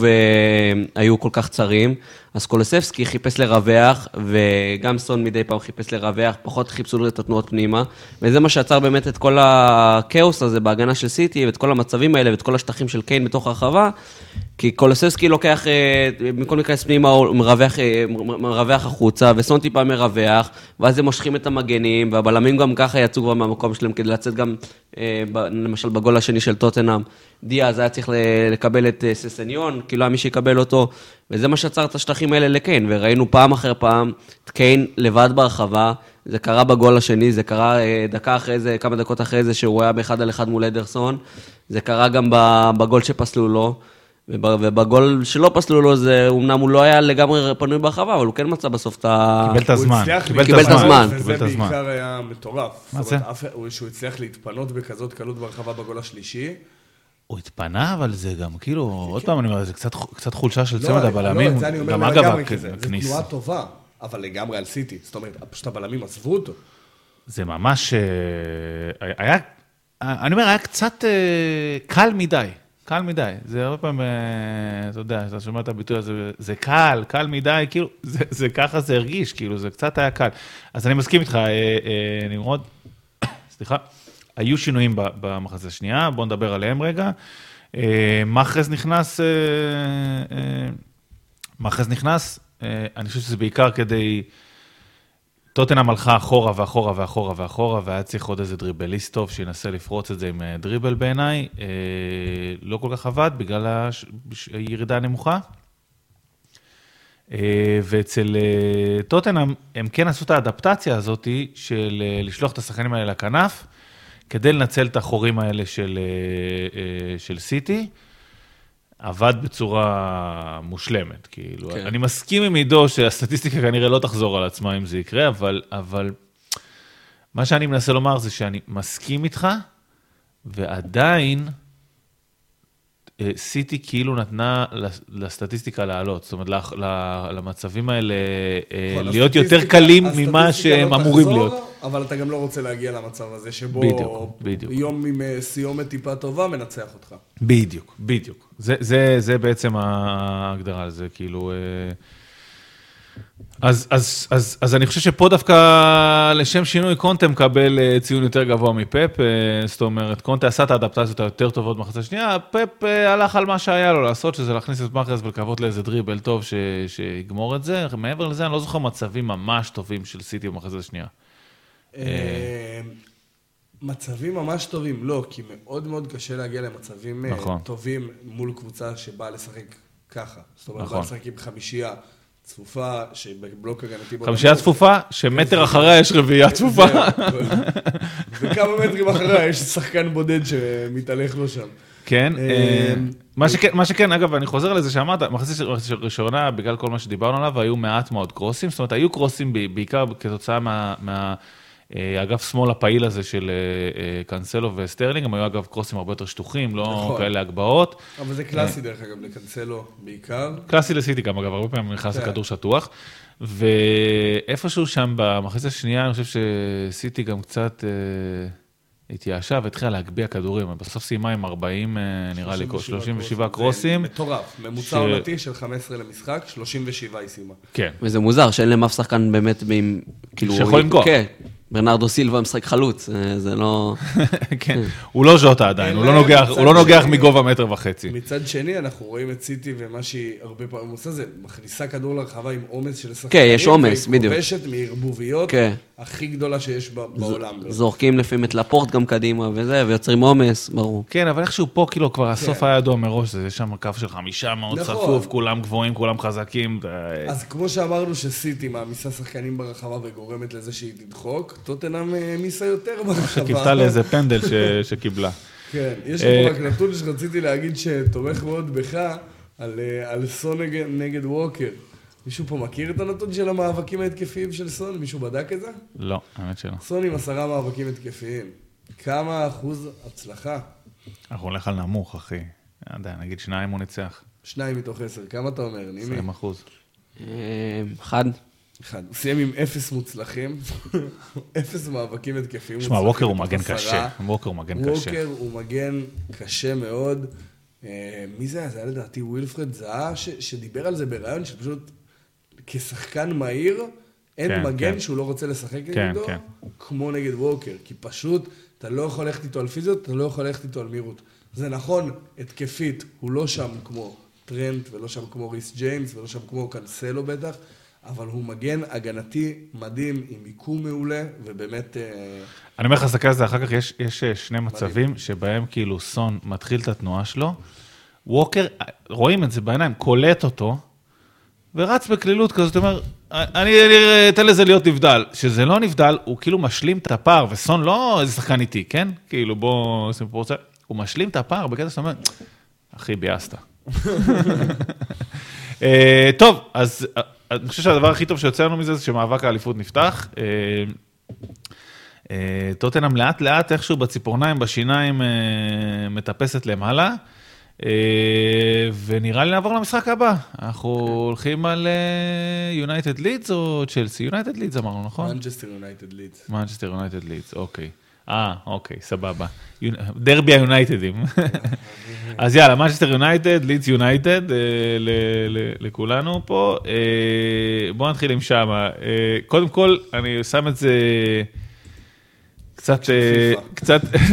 והיו כל כך צרים, אז קולוסבסקי חיפש לרווח, וגם סון מדי פעם חיפש לרווח, פחות חיפשו את התנועות פנימה, וזה מה שעצר באמת את כל הכאוס הזה בהגנה של סיטי, ואת כל המצבים האלה, ואת כל השטחים של קיין בתוך הרחבה, כי קולוסבסקי לוקח, מכל מקרה פנימה, הוא מרווח החוצה, וסון טיפה מרווח, ואז הם מושכים את המגנים, והבלמים גם ככה יצאו כבר מהמקום שלהם, כדי לצאת גם, למשל, בגול השני של טוטנהאם. דיאז היה צריך לקבל את ססניון, כי לא היה מי שיקבל אותו, וזה מה שעצר את השטחים האלה לקיין, וראינו פעם אחר פעם, את קיין לבד ברחבה, זה קרה בגול השני, זה קרה דקה אחרי זה, כמה דקות אחרי זה, שהוא היה ב1-1 מול אדרסון, זה קרה גם בגול שפסלו לו, ובגול שלא פסלו לו, זה אומנם הוא לא היה לגמרי פנוי ברחבה, אבל הוא כן מצא בסוף את ה... קיבל את הזמן. וזה בעיקר היה מטורף. מה זה? שהוא הצליח להתפנות בכזאת קלות ברחבה בגול השלישי. הוא התפנה, אבל זה גם כאילו, עוד פעם אני אומר, זה קצת חולשה של צמד הבלמים. זה אני אומר לגמרי כזה, זה תנועה טובה, אבל לגמרי על סיטי. זאת אומרת, פשוט הבלמים עזבו אותו. זה ממש... אני אומר, היה קצת קל מדי. קל מדי, זה הרבה פעמים, אתה יודע, אתה שומע את הביטוי הזה, זה קל, קל מדי, כאילו, זה ככה זה הרגיש, כאילו, זה קצת היה קל. אז אני מסכים איתך, נמרוד, סליחה, היו שינויים במחז השנייה, בואו נדבר עליהם רגע. מחז נכנס, אני חושב שזה בעיקר כדי, טוטנהאם הלכה אחורה ואחורה ואחורה ואחורה, והיה צריך עוד איזה דריבליסט טוב שינסה לפרוץ את זה עם דריבל בעיניי. לא כל כך עבד בגלל הירידה הנמוכה. ואצל טוטנהאם הם כן עשו את האדפטציה הזאת של לשלוח את השחקנים האלה לכנף, כדי לנצל את החורים האלה של סיטי. עבד בצורה מושלמת, כאילו. כן. אני מסכים עם עידו שהסטטיסטיקה כנראה לא תחזור על עצמה אם זה יקרה, אבל מה שאני מנסה לומר זה שאני מסכים איתך, ועדיין סיטי כאילו נתנה לסטטיסטיקה לעלות, זאת אומרת, למצבים האלה להיות יותר קלים ממה שהם אמורים להיות. אבל אתה גם לא רוצה להגיע למצב הזה שבו יום עם סיומת טיפה טובה מנצח אותך. בדיוק, בדיוק. זה בעצם ההגדרה על זה, כאילו... אז אני חושב שפה דווקא לשם שינוי קונטה מקבל ציון יותר גבוה מפאפ, זאת אומרת, קונטה עשה את האדפטציות היותר טובות מחצה שנייה, פאפ הלך על מה שהיה לו לעשות, שזה להכניס את מאחרז ולקוות לאיזה דריבל טוב שיגמור את זה, מעבר לזה אני לא זוכר מצבים ממש טובים של סיטי במחצה שנייה. מצבים ממש טובים, לא, כי מאוד מאוד קשה להגיע למצבים טובים מול קבוצה שבאה לשחק ככה, זאת אומרת, באה לשחק עם חמישייה, צפופה, שבבלוק הגנתי... חמישייה צפופה, שמטר אחריה יש רביעייה צפופה. וכמה מטרים אחריה יש שחקן בודד שמתהלך לו שם. כן, מה שכן, אגב, אני חוזר לזה שאמרת, מחצית ראשונה, בגלל כל מה שדיברנו עליו, היו מעט מאוד קרוסים, זאת אומרת, היו קרוסים בעיקר כתוצאה מהאגף שמאל הפעיל הזה של קנסלו וסטרלינג, הם היו אגב קרוסים הרבה יותר שטוחים, לא כאלה הגבהות. אבל זה קלאסי דרך אגב לקנסלו בעיקר. קלאסי לסיטי גם אגב, הרבה פעמים נכנס לכדור שטוח, ואיפשהו שם במחצית השנייה, אני חושב שסיטי גם קצת... התייאשה והתחילה להגביע כדורים, בסוף סיימה עם 40, נראה לי, 37 קרוסים. מטורף, ממוצע עונתי של 15 למשחק, 37 היא סיימה. כן. וזה מוזר, שאין להם אף שחקן באמת, שיכול למכוח. כן, ברנרדו סילבה משחק חלוץ, זה לא... כן, הוא לא ז'וטה עדיין, הוא לא נוגח מגובה מטר וחצי. מצד שני, אנחנו רואים את סיטי ומה שהיא הרבה פעמים עושה, זה מכניסה כדור לרחבה עם עומס של שחקנים. כן, יש עומס, בדיוק. והיא כובשת מערבוביות הכי גדולה שיש בעולם. זורקים לפעמים את לפורט גם קדימה וזה, ויוצרים עומס, ברור. כן, אבל איכשהו פה, כאילו, כבר הסוף היה ידוע מראש, זה שם קו של 5 מאוד צפוף, כולם גבוהים, כולם חזקים. אז כמו שאמרנו שסיטי מעמיסה שחקנים ברחבה וגורמת לזה שהיא תדחוק, טוטנהאם מיסה יותר ברחבה. שקיבלה לאיזה פנדל שקיבלה. כן, יש לי רק נתון שרציתי להגיד שתומך מאוד בך על סון נגד ווקר. מישהו פה מכיר את הנתון של המאבקים ההתקפיים של סון? מישהו בדק את זה? לא, האמת שלא. סון עם 10 מאבקים התקפיים. כמה אחוז הצלחה? אנחנו הולך על נמוך, אחי. עדיין, נגיד 2 הוא ניצח. 2 מתוך 10, כמה אתה אומר? 20%. 1. הוא סיים עם 0 מוצלחים, 0 מאבקים התקפיים. שמה, ווקר הוא מגן קשה. ווקר הוא מגן קשה מאוד. מי זה היה? זה היה לדעתי ווילפרד זהה, שדיבר על זה ברעיון, שפשוט כשחקן מהיר, אין מגן שהוא לא רוצה לשחק נגדו, כמו נגד ווקר, כי פשוט אתה לא יכול ללכת איתו על פיזיות, אתה לא יכול ללכת איתו על מהירות. זה נכון, התקפית, הוא לא שם כמו טרנט, ולא שם כמו ריס ג'יימס, ולא שם כמו קנסלו בטח, אבל הוא מגן הגנתי מדהים, עם עיקום מעולה, ובאמת... אני אומר לך, סתכל על זה, אחר כך יש 2 מצבים, שבהם כאילו סון מתחיל את התנועה שלו, ווקר, רואים את זה בעיניים, קולט אותו, ורץ בקלילות כזאת, זאת אומרת, אני אתן לזה להיות נבדל, שזה לא נבדל, הוא כאילו משלים את הפער, וסון לא איזה שחקן איתי, כן? כאילו בוא, הוא משלים את הפער, בקטע זאת אומרת, אחי, ביאסת. טוב, אז... אני חושב שהדבר הכי טוב שיוצא לנו מזה, זה שמאבק האליפות נפתח. טוטנהאם לאט לאט, איכשהו בציפורניים, בשיניים, מטפסת למעלה, ונראה לי נעבור למשחק הבא. אנחנו הולכים על יונייטד לידס או צ'לסי? יונייטד לידס אמרנו, נכון? מנצ'סטר יונייטד לידס. אוקיי. אוקיי, סבבה. דרבי היונייטדים. אז יאללה, מנצ'סטר יונייטד, לידס יונייטד, לכולנו פה. בואו נתחיל עם שמה. קודם כל, אני שם את זה קצת,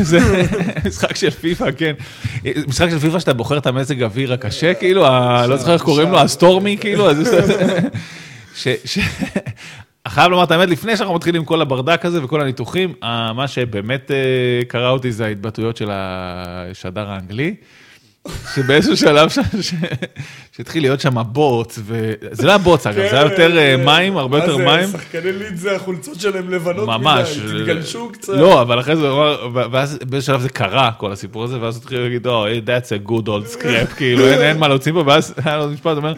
זה משחק של פיפה, כן. משחק של פיפה שאתה בוחר את המזג אוויר הקשה, כאילו, לא זוכר איך קוראים לו, הסטורמי, כאילו, חייב לומר את האמת, לפני שאנחנו מתחילים עם כל הברדק הזה וכל הניתוחים, מה שבאמת קרה אותי זה ההתבטאויות של השדר האנגלי, שבאיזשהו שלב שהתחיל להיות שם הבוץ, זה לא הבוץ אגב, זה היה יותר מים, הרבה יותר מים. שחקני ליד זה החולצות שלהם לבנות מדי, תתגלשו קצת. לא, אבל אחרי זה, ואז באיזשהו שלב זה קרה, כל הסיפור הזה, ואז התחיל להגיד, that's a good old scrap, כאילו אין מה להוציא פה, ואז היה לו משפט, אומר,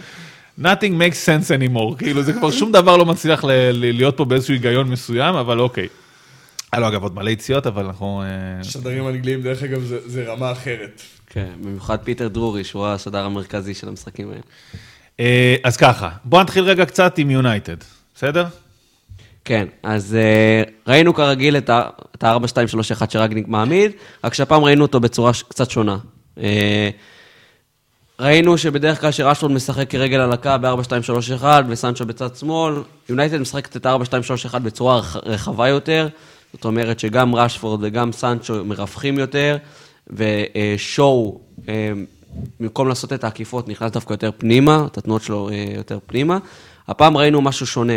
nothing makes sense anymore, כאילו זה כבר שום דבר לא מצליח להיות פה באיזשהו היגיון מסוים, אבל אוקיי. לא, אגב, עוד מלא יציאות, אבל אנחנו... שדרים אנגליים, דרך אגב, זה רמה אחרת. כן, במיוחד פיטר דרורי, שהוא השדר המרכזי של המשחקים האלה. אז ככה, בואו נתחיל רגע קצת עם יונייטד, בסדר? כן, אז ראינו כרגיל את ה-4-2-3-1 שרגניק מעמיד, רק שהפעם ראינו אותו בצורה קצת שונה. ראינו שבדרך כלל שרשפורד משחק כרגל על הקו ב-4-2-3-1 וסנצ'ו בצד שמאל, יונייטד משחקת את ה-4-2-3-1 בצורה רחבה יותר, זאת אומרת שגם רשפורד וגם סנצ'ו מרווחים יותר, ושואו, במקום לעשות את העקיפות, נכנס דווקא יותר פנימה, את התנועות שלו יותר פנימה. הפעם ראינו משהו שונה,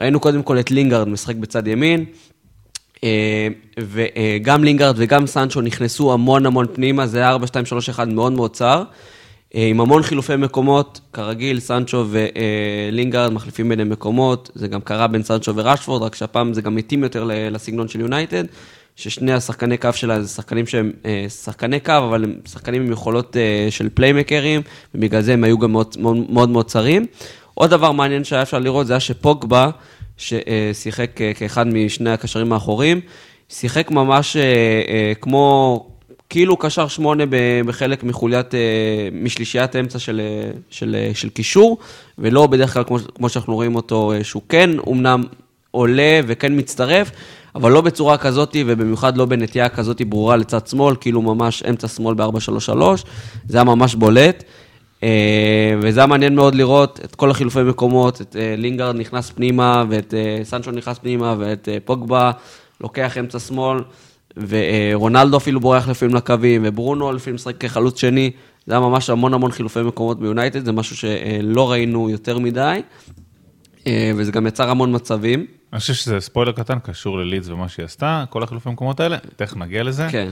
ראינו קודם כל את לינגארד משחק בצד ימין, וגם לינגארד וגם סנצ'ו נכנסו המון פנימה, זה היה 4-2-3-1 מאוד צר, עם המון חילופי מקומות, כרגיל, סנצ'ו ולינגארד מחליפים ביניהם מקומות, זה גם קרה בין סנצ'ו ורשפורד, רק שהפעם זה גם מתאים יותר לסגנון של יונייטד, ששני השחקני קו שלה זה שחקנים שהם שחקני קו, אבל הם שחקנים עם יכולות של פליימקרים, ובגלל זה הם היו גם מאוד צרים. עוד דבר מעניין שהיה אפשר לראות, זה היה שפוגבה, ששיחק כאחד משני הקשרים האחוריים, שיחק ממש כמו... כאילו קשר 8 בחלק מחוליית, משלישיית האמצע של קישור, ולא בדרך כלל כמו שאנחנו רואים אותו, שהוא כן אומנם עולה וכן מצטרף, אבל לא בצורה כזאת, ובמיוחד לא בנטייה כזאת ברורה לצד שמאל, כאילו ממש אמצע שמאל ב-4-3-3, זה היה ממש בולט, וזה היה מעניין מאוד לראות את כל החילופי מקומות, את לינגארד נכנס פנימה, ואת סנצ'ו נכנס פנימה, ואת פוגבה לוקח אמצע שמאל, ורונלדו אפילו בורח לפעמים לקווים, וברונו לפעמים משחק כחלוץ שני, זה היה ממש המון חילופי מקומות ביונייטד, זה משהו שלא ראינו יותר מדי, וזה גם יצר המון מצבים. אני חושב שזה ספוילר קטן, קשור ללידס ומה שהיא עשתה, כל החילופי מקומות האלה, תכף נגיע לזה. כן.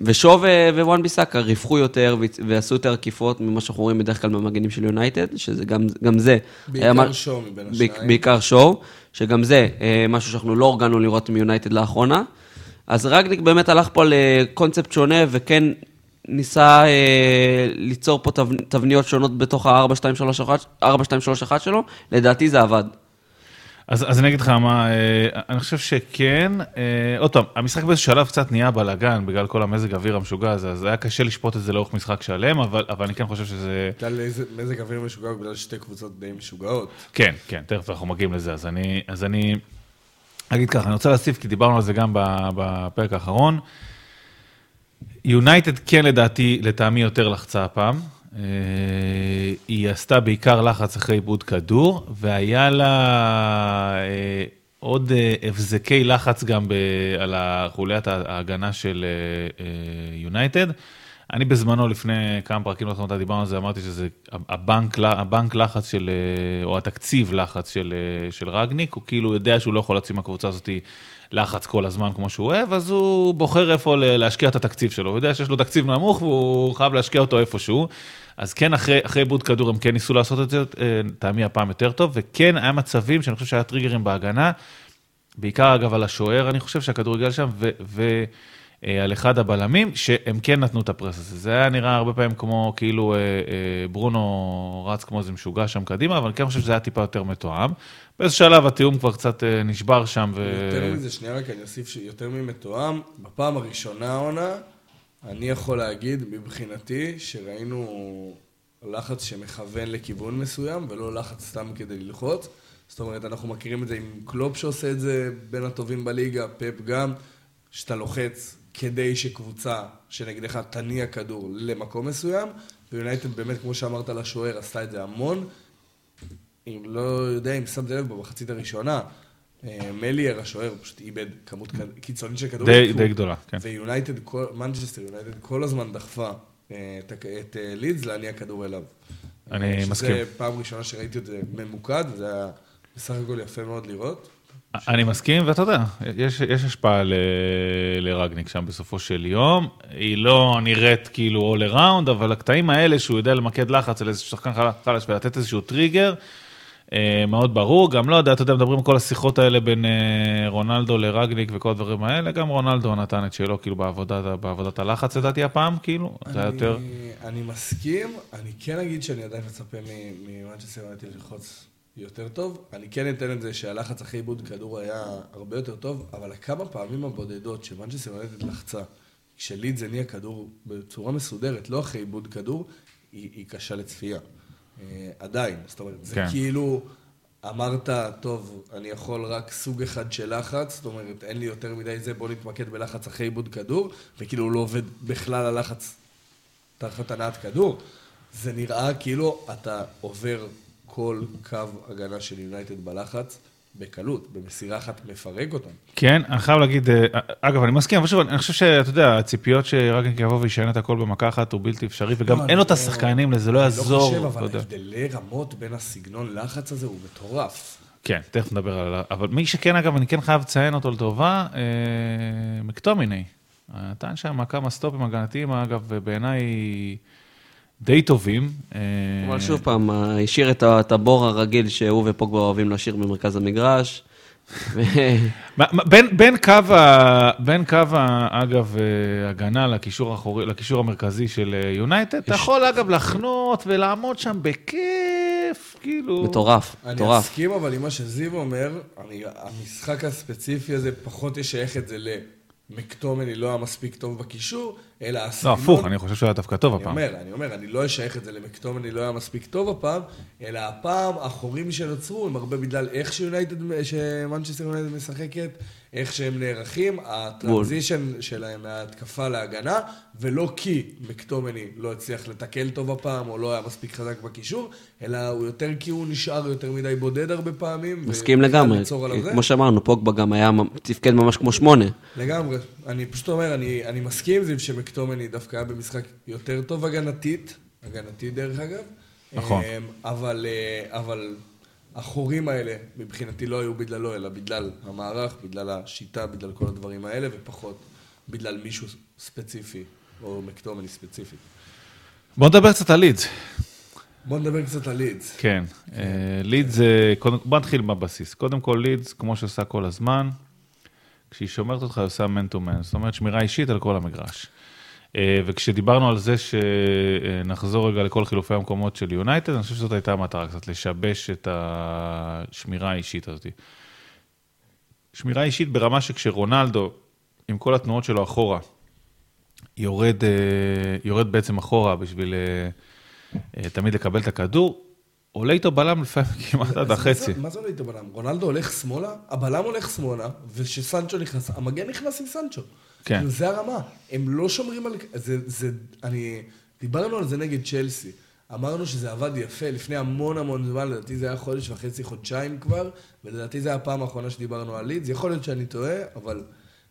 ושוב ווואן ביסאקה רווחו יותר ועשו יותר עקיפות ממה שאנחנו רואים בדרך כלל מהמגנים של יונייטד, שזה גם זה. בעיקר שואו מבין השניים. בעיקר שואו, שגם זה משהו שאנחנו לא הרגענו לראות מיונייטד לאחרונה. אז רגניק באמת הלך פה לקונספט שונה וכן ניסה ליצור פה תבניות שונות בתוך ה-4-2-3-1 שלו, לדעתי זה עבד. אז אני אגיד לך מה, אני חושב שכן, עוד פעם, המשחק באיזה שלב קצת נהיה בלגן, בגלל כל המזג אוויר המשוגע הזה, אז היה קשה לשפוט את זה לאורך משחק שלם, אבל אני כן חושב שזה... בגלל איזה מזג אוויר משוגע, בגלל שתי קבוצות די משוגעות. כן, תכף אנחנו מגיעים לזה, אז אני אגיד ככה, אני רוצה להסיף, כי דיברנו על זה גם בפרק האחרון, יונייטד כן לדעתי, לטעמי יותר לחצה הפעם, היא עשתה בעיקר לחץ אחרי איבוד כדור, והיה לה עוד הבזקי לחץ גם על חוליית ההגנה של יונייטד. אני בזמנו לפני כמה פרקים לתחנות דיברנו על זה, אמרתי שזה הבנק לחץ של, או התקציב לחץ של רגניק, הוא כאילו יודע שהוא לא יכול להציא מהקבוצה הזאת לחץ כל הזמן כמו שהוא אוהב, אז הוא בוחר איפה להשקיע את התקציב שלו, הוא יודע שיש לו תקציב נמוך והוא חייב להשקיע אותו איפשהו, אז כן אחרי איבוד כדור הם כן ניסו לעשות את זה, טעמי הפעם יותר טוב, וכן היה מצבים שאני חושב שהיה טריגרים בהגנה, בעיקר אגב על השוער, אני חושב שהכדור הגיע לשם, על אחד הבלמים, שהם כן נתנו את הפרס הזה. זה היה נראה הרבה פעמים כמו, כאילו, ברונו רץ כמו זה משוגע שם קדימה, אבל אני כן חושב שזה היה טיפה יותר מתואם. באיזה שלב התיאום כבר קצת נשבר שם. יותר מזה, שנייה רק, אני אוסיף שיותר ממתואם. בפעם הראשונה עונה, אני יכול להגיד, מבחינתי, שראינו לחץ שמכוון לכיוון מסוים, ולא לחץ סתם כדי ללחוץ. זאת אומרת, אנחנו מכירים את זה עם קלופ שעושה את זה בין הטובים בליגה, פפ גם, שאתה לוחץ כדי שקבוצה שנגדך תניע כדור למקום מסוים, ויונייטד באמת, כמו שאמרת לשוער, עשתה את זה המון. אם לא יודע, אם שמת לב במחצית הראשונה, מלייר השוער פשוט איבד כמות קיצונית של כדור. די גדולה, כן. ויונייטד, מנצ'סטר יונייטד כל הזמן דחפה את לידס להניע כדור אליו. אני מסכים. שזה פעם ראשונה שראיתי את זה ממוקד, וזה היה בסך הכל יפה מאוד לראות. אני מסכים, ואתה יודע, יש השפעה לרגניק שם בסופו של יום, היא לא נראית כאילו all around, אבל הקטעים האלה שהוא יודע למקד לחץ על איזה שחקן חלש ולתת איזשהו טריגר, מאוד ברור, גם לא יודע, אתה יודע, מדברים כל השיחות האלה בין רונלדו לרגניק וכל הדברים האלה, גם רונלדו נתן את שלו כאילו בעבודת הלחץ, לדעתי הפעם, כאילו, זה היה יותר... אני מסכים, אני כן אגיד שאני עדיין מצפה ממנצ'סטר יונייטד ללחוץ יותר טוב. אני כן אתן את זה שהלחץ אחרי איבוד כדור היה הרבה יותר טוב, אבל כמה פעמים הבודדות שמנצ'סטר יונייטד לחצה, כשלידס הניע כדור בצורה מסודרת, לא אחרי איבוד כדור, היא קשה לצפייה. עדיין, זאת אומרת, זה כאילו אמרת, טוב, אני יכול רק סוג אחד של לחץ, זאת אומרת, אין לי יותר מדי זה, בוא נתמקד בלחץ אחרי איבוד כדור, וכאילו הוא לא עובד בכלל הלחץ תחת הנעת כדור. זה נראה כאילו אתה עובר כל קו הגנה של יונייטד בלחץ, בקלות, במסירה אחת מפרק אותם. כן, אני חייב להגיד, אגב, אני מסכים, אבל שוב, אני חושב שאתה יודע, הציפיות שרגניק יבוא וישען את הכל במכה אחת הוא בלתי אפשרי, וגם אין אותה שחקנים לזה, לא יעזור. אני לא חושב, אבל ההבדלי רמות בין הסגנון לחץ הזה הוא מטורף. כן, תכף נדבר על... אבל מי שכן, אגב, אני כן חייב לציין אותו לטובה, מקטומיני. נתן שם כמה סטופים הגנתיים, אגב, בעיניי... די טובים. אבל שוב פעם, השאיר את הבור הרגיל שהוא ופוגבה אוהבים להשאיר במרכז המגרש. בין קו, אגב, הגנה לקישור המרכזי של יונייטד, אתה יכול, אגב, לחנות ולעמוד שם בכיף, כאילו... מטורף, מטורף. אני אסכים, אבל עם מה שזיו אומר, המשחק הספציפי הזה פחות ישייך את זה ל... מקטומני לא היה מספיק טוב בקישור, אלא הסגנון... לא, הפוך, אני חושב שהוא היה דווקא טוב הפעם. אני אומר, אני לא אשייך את זה למקטומני לא היה מספיק טוב הפעם, אלא הפעם, החורים שנוצרו, הם הרבה בגלל איך שמנצ'סטר יונייטד משחקת, איך שהם נערכים, הטרנזישן שלהם מההתקפה להגנה, ולא כי מקטומני לא הצליח לתקל טוב הפעם, או לא היה מספיק חזק בקישור, אלא הוא יותר כי הוא נשאר יותר מדי בודד הרבה פעמים. מסכים לגמרי, כמו שאמרנו, פוגבה גם היה תפקד ממש כמו 8. לגמרי, אני פשוט אומר, אני מסכים זיו שמקטומני דווקא היה במשחק יותר טוב הגנתית דרך אגב. נכון. אבל... החורים האלה, מבחינתי, לא היו בגללו, אלא בגלל המערך, בגלל השיטה, בגלל כל הדברים האלה, ופחות בגלל מישהו ספציפי, או מקטומני ספציפי. בוא נדבר קצת על לידס. כן. לידס, בוא נתחיל מהבסיס. קודם כל, לידס, כמו שעושה כל הזמן, כשהיא שומרת אותך, עושה מן טו מן. זאת אומרת, שמירה אישית על כל המגרש. וכשדיברנו על זה שנחזור רגע לכל חילופי המקומות של יונייטד, אני חושב שזאת הייתה המטרה קצת, לשבש את השמירה האישית הזאת. שמירה אישית ברמה שכשרונלדו, עם כל התנועות שלו אחורה, יורד בעצם אחורה בשביל תמיד לקבל את הכדור, עולה איתו בלם לפעמים כמעט עד החצי. מה זה עולה איתו בלם? רונלדו הולך שמאלה, הבלם הולך שמאלה, ושסנצ'ו נכנס, המגן נכנס עם סנצ'ו. כן. זה הרמה, הם לא שומרים על... דיברנו על זה נגד צ'לסי, אמרנו שזה עבד יפה לפני המון זמן, לדעתי זה היה חודש וחצי, חודשיים כבר, ולדעתי זה היה הפעם האחרונה שדיברנו על ליד, זה יכול להיות שאני טועה, אבל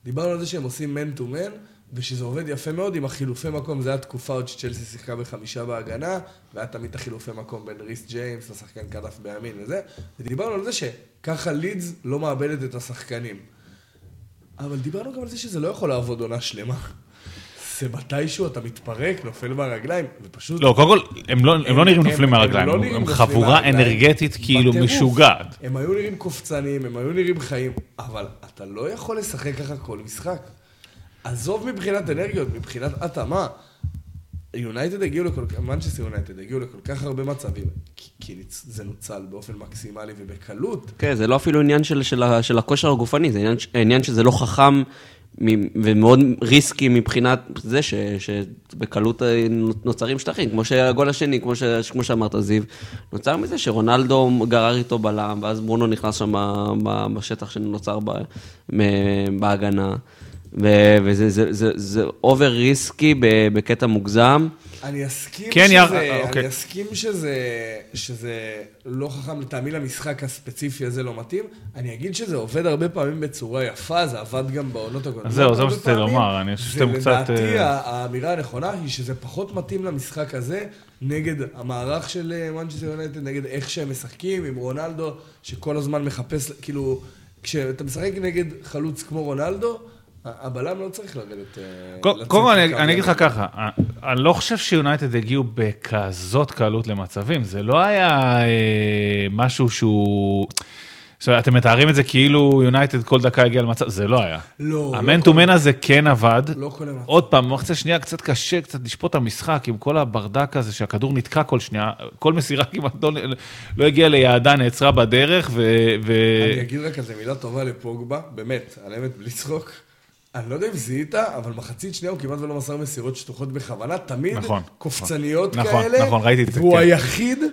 דיברנו על זה שהם עושים man to man, ושזה עובד יפה מאוד עם החילופי מקום, זה היה תקופה עוד שצ'לסי שיחקה ב5 בהגנה, והיה תמיד החילופי מקום בין ריס ג'יימס לשחקן כדף בימין וזה, ודיברנו על זה שככה לידס לא מאבדת את השחקנים. אבל דיברנו גם על זה שזה לא יכול לעבוד עונה שלמה. זה מתישהו, אתה מתפרק, נופל מהרגליים, ופשוט... לא, קודם כל, הם לא נראים נופלים מהרגליים, הם חבורה אנרגטית כאילו משוגעת. הם היו נראים קופצניים, הם היו נראים חיים, אבל אתה לא יכול לשחק ככה כל משחק. עזוב מבחינת אנרגיות, מבחינת התאמה. מנצ'סטר יונייטד הגיעו לכל כך הרבה מצבים, כי זה נוצל באופן מקסימלי ובקלות. כן, זה לא אפילו עניין של הכושר הגופני, זה עניין שזה לא חכם ומאוד ריסקי מבחינת זה שבקלות נוצרים שטחים, כמו שהגול השני, כמו שאמרת זיו, נוצר מזה שרונלדו גרר איתו בלם, ואז ברונו נכנס שם בשטח שנוצר בהגנה, וזה אובר ריסקי בקטע מוגזם. אני אסכים שזה לא חכם לטעמי למשחק הספציפי הזה, לא מתאים. אני אגיד שזה עובד הרבה פעמים בצורה יפה, זה עבד גם בעונות הקודמות. זהו, זה מה שאתה לומר, אני חושב שאתם קצת... לדעתי, האמירה הנכונה היא שזה פחות מתאים למשחק הזה, נגד המערך של מנצ'סטר יונייטד, נגד איך שהם משחקים עם רונלדו, שכל הזמן מחפש, כאילו, כשאתה משחק נגד חלוץ כמו רונלדו, הבלם לא צריך לרדת... קודם, אני אגיד לך ככה, אני לא חושב שיונייטד הגיעו בכזאת קלות למצבים, זה לא היה משהו שהוא... אתם מתארים את זה כאילו יונייטד כל דקה הגיע למצב, זה לא היה. המנטומן הזה כן עבד. עוד פעם, מחצה שנייה קצת קשה, קצת לשפוט המשחק עם כל הברדק הזה, שהכדור נתקע כל שנייה, כל מסירה כמעט לא הגיעה ליעדה, נעצרה בדרך ו... אני אגיד רק איזה מילה טובה לפוגבה, באמת, על אמת בלי צחוק. אני לא יודע אם זיהית, אבל מחצית שנייה הוא כמעט ולא מסר מסירות שטוחות בכוונה, תמיד קופצניות כאלה, והוא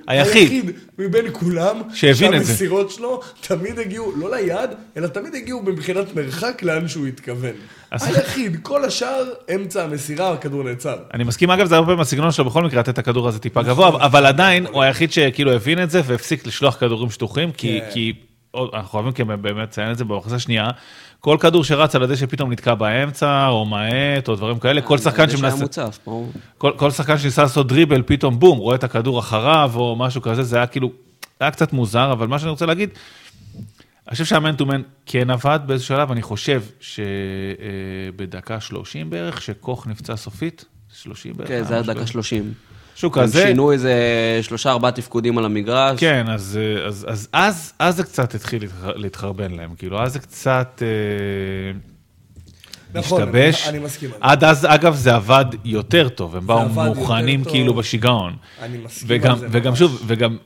היחיד מבין כולם, שהמסירות שלו תמיד הגיעו, לא ליד, אלא תמיד הגיעו מבחינת מרחק לאן שהוא התכוון. היחיד, כל השאר, אמצע המסירה, הכדור נעצר. אני מסכים, אגב, זה הרבה פעמים הסגנון שלו, בכל מקרה, את הכדור הזה טיפה גבוה, אבל עדיין הוא היחיד שכאילו הבין את זה, והפסיק לשלוח כדורים שטוחים, כי אנחנו אוהבים באמת לציין את זה במחצית השנייה, כל כדור שרץ על ידי שפתאום נתקע באמצע, או מעט, או דברים כאלה, כל שחקן שניסה לעשות דריבל, פתאום בום, רואה את הכדור אחריו, או משהו כזה, זה היה כאילו, היה קצת מוזר, אבל מה שאני רוצה להגיד, אני חושב שהמנטומן כן עבד באיזשהו שלב, אני חושב שבדקה 30 בערך, שכוח נפצע סופית, 30 בערך. כן, זה היה דקה 30. שוק הזה. הם שינו איזה 3-4 תפקודים על המגרש. כן, אז זה קצת התחיל להתחרבן להם, כאילו, אז זה קצת משתבש. אני מסכים. עד אז, אגב, זה עבד יותר טוב, הם באו מוכנים כאילו בשיגעון. אני מסכים על זה. וגם שוב, וגם,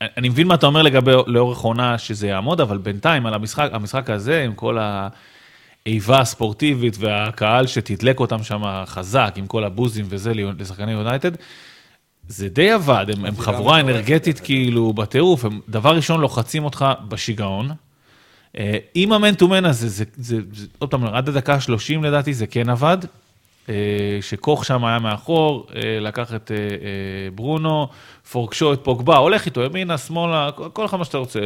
אני מבין מה אתה אומר לגבי לאורך עונה שזה יעמוד, אבל בינתיים על המשחק הזה, עם כל ה... איבה ספורטיבית והקהל שתדלק אותם שם חזק, עם כל הבוזים וזה לשחקני יונייטד, זה די עבד, הם חבורה אנרגטית כאילו בטירוף, הם דבר ראשון לוחצים אותך בשיגעון, עם המנטומן הזה, עוד פעם, עד הדקה ה-30 לדעתי זה כן עבד, שכוח שם היה מאחור, לקח את ברונו, פורקשו את פוגבה, הולך איתו ימינה, שמאלה, כל אחד מה שאתה רוצה,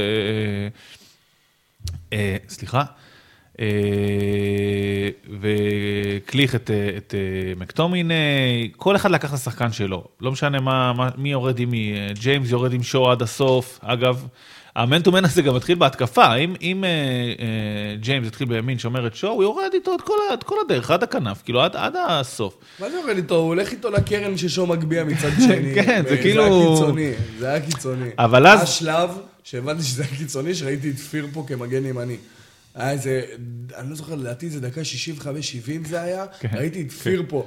סליחה, וקליך את מקטומיני, כל אחד לקח לשחקן שלו, לא משנה מי יורד עם מי, ג'יימס יורד עם שואו עד הסוף, אגב, המנטומן הזה גם התחיל בהתקפה, אם ג'יימס התחיל בימין שומר את שואו, הוא יורד איתו את כל הדרך, עד הכנף, כאילו עד הסוף. מה זה יורד איתו? הוא הולך איתו לקרן ששואו מגביע מצד שני. כן, זה כאילו... זה היה קיצוני. אבל אז... השלב שהבנתי שזה היה קיצוני, שראיתי את פיר פה כמגן ימני. אני לא זוכר, לדעתי זה דקה 65-70 זה היה, ראיתי את פיר פה,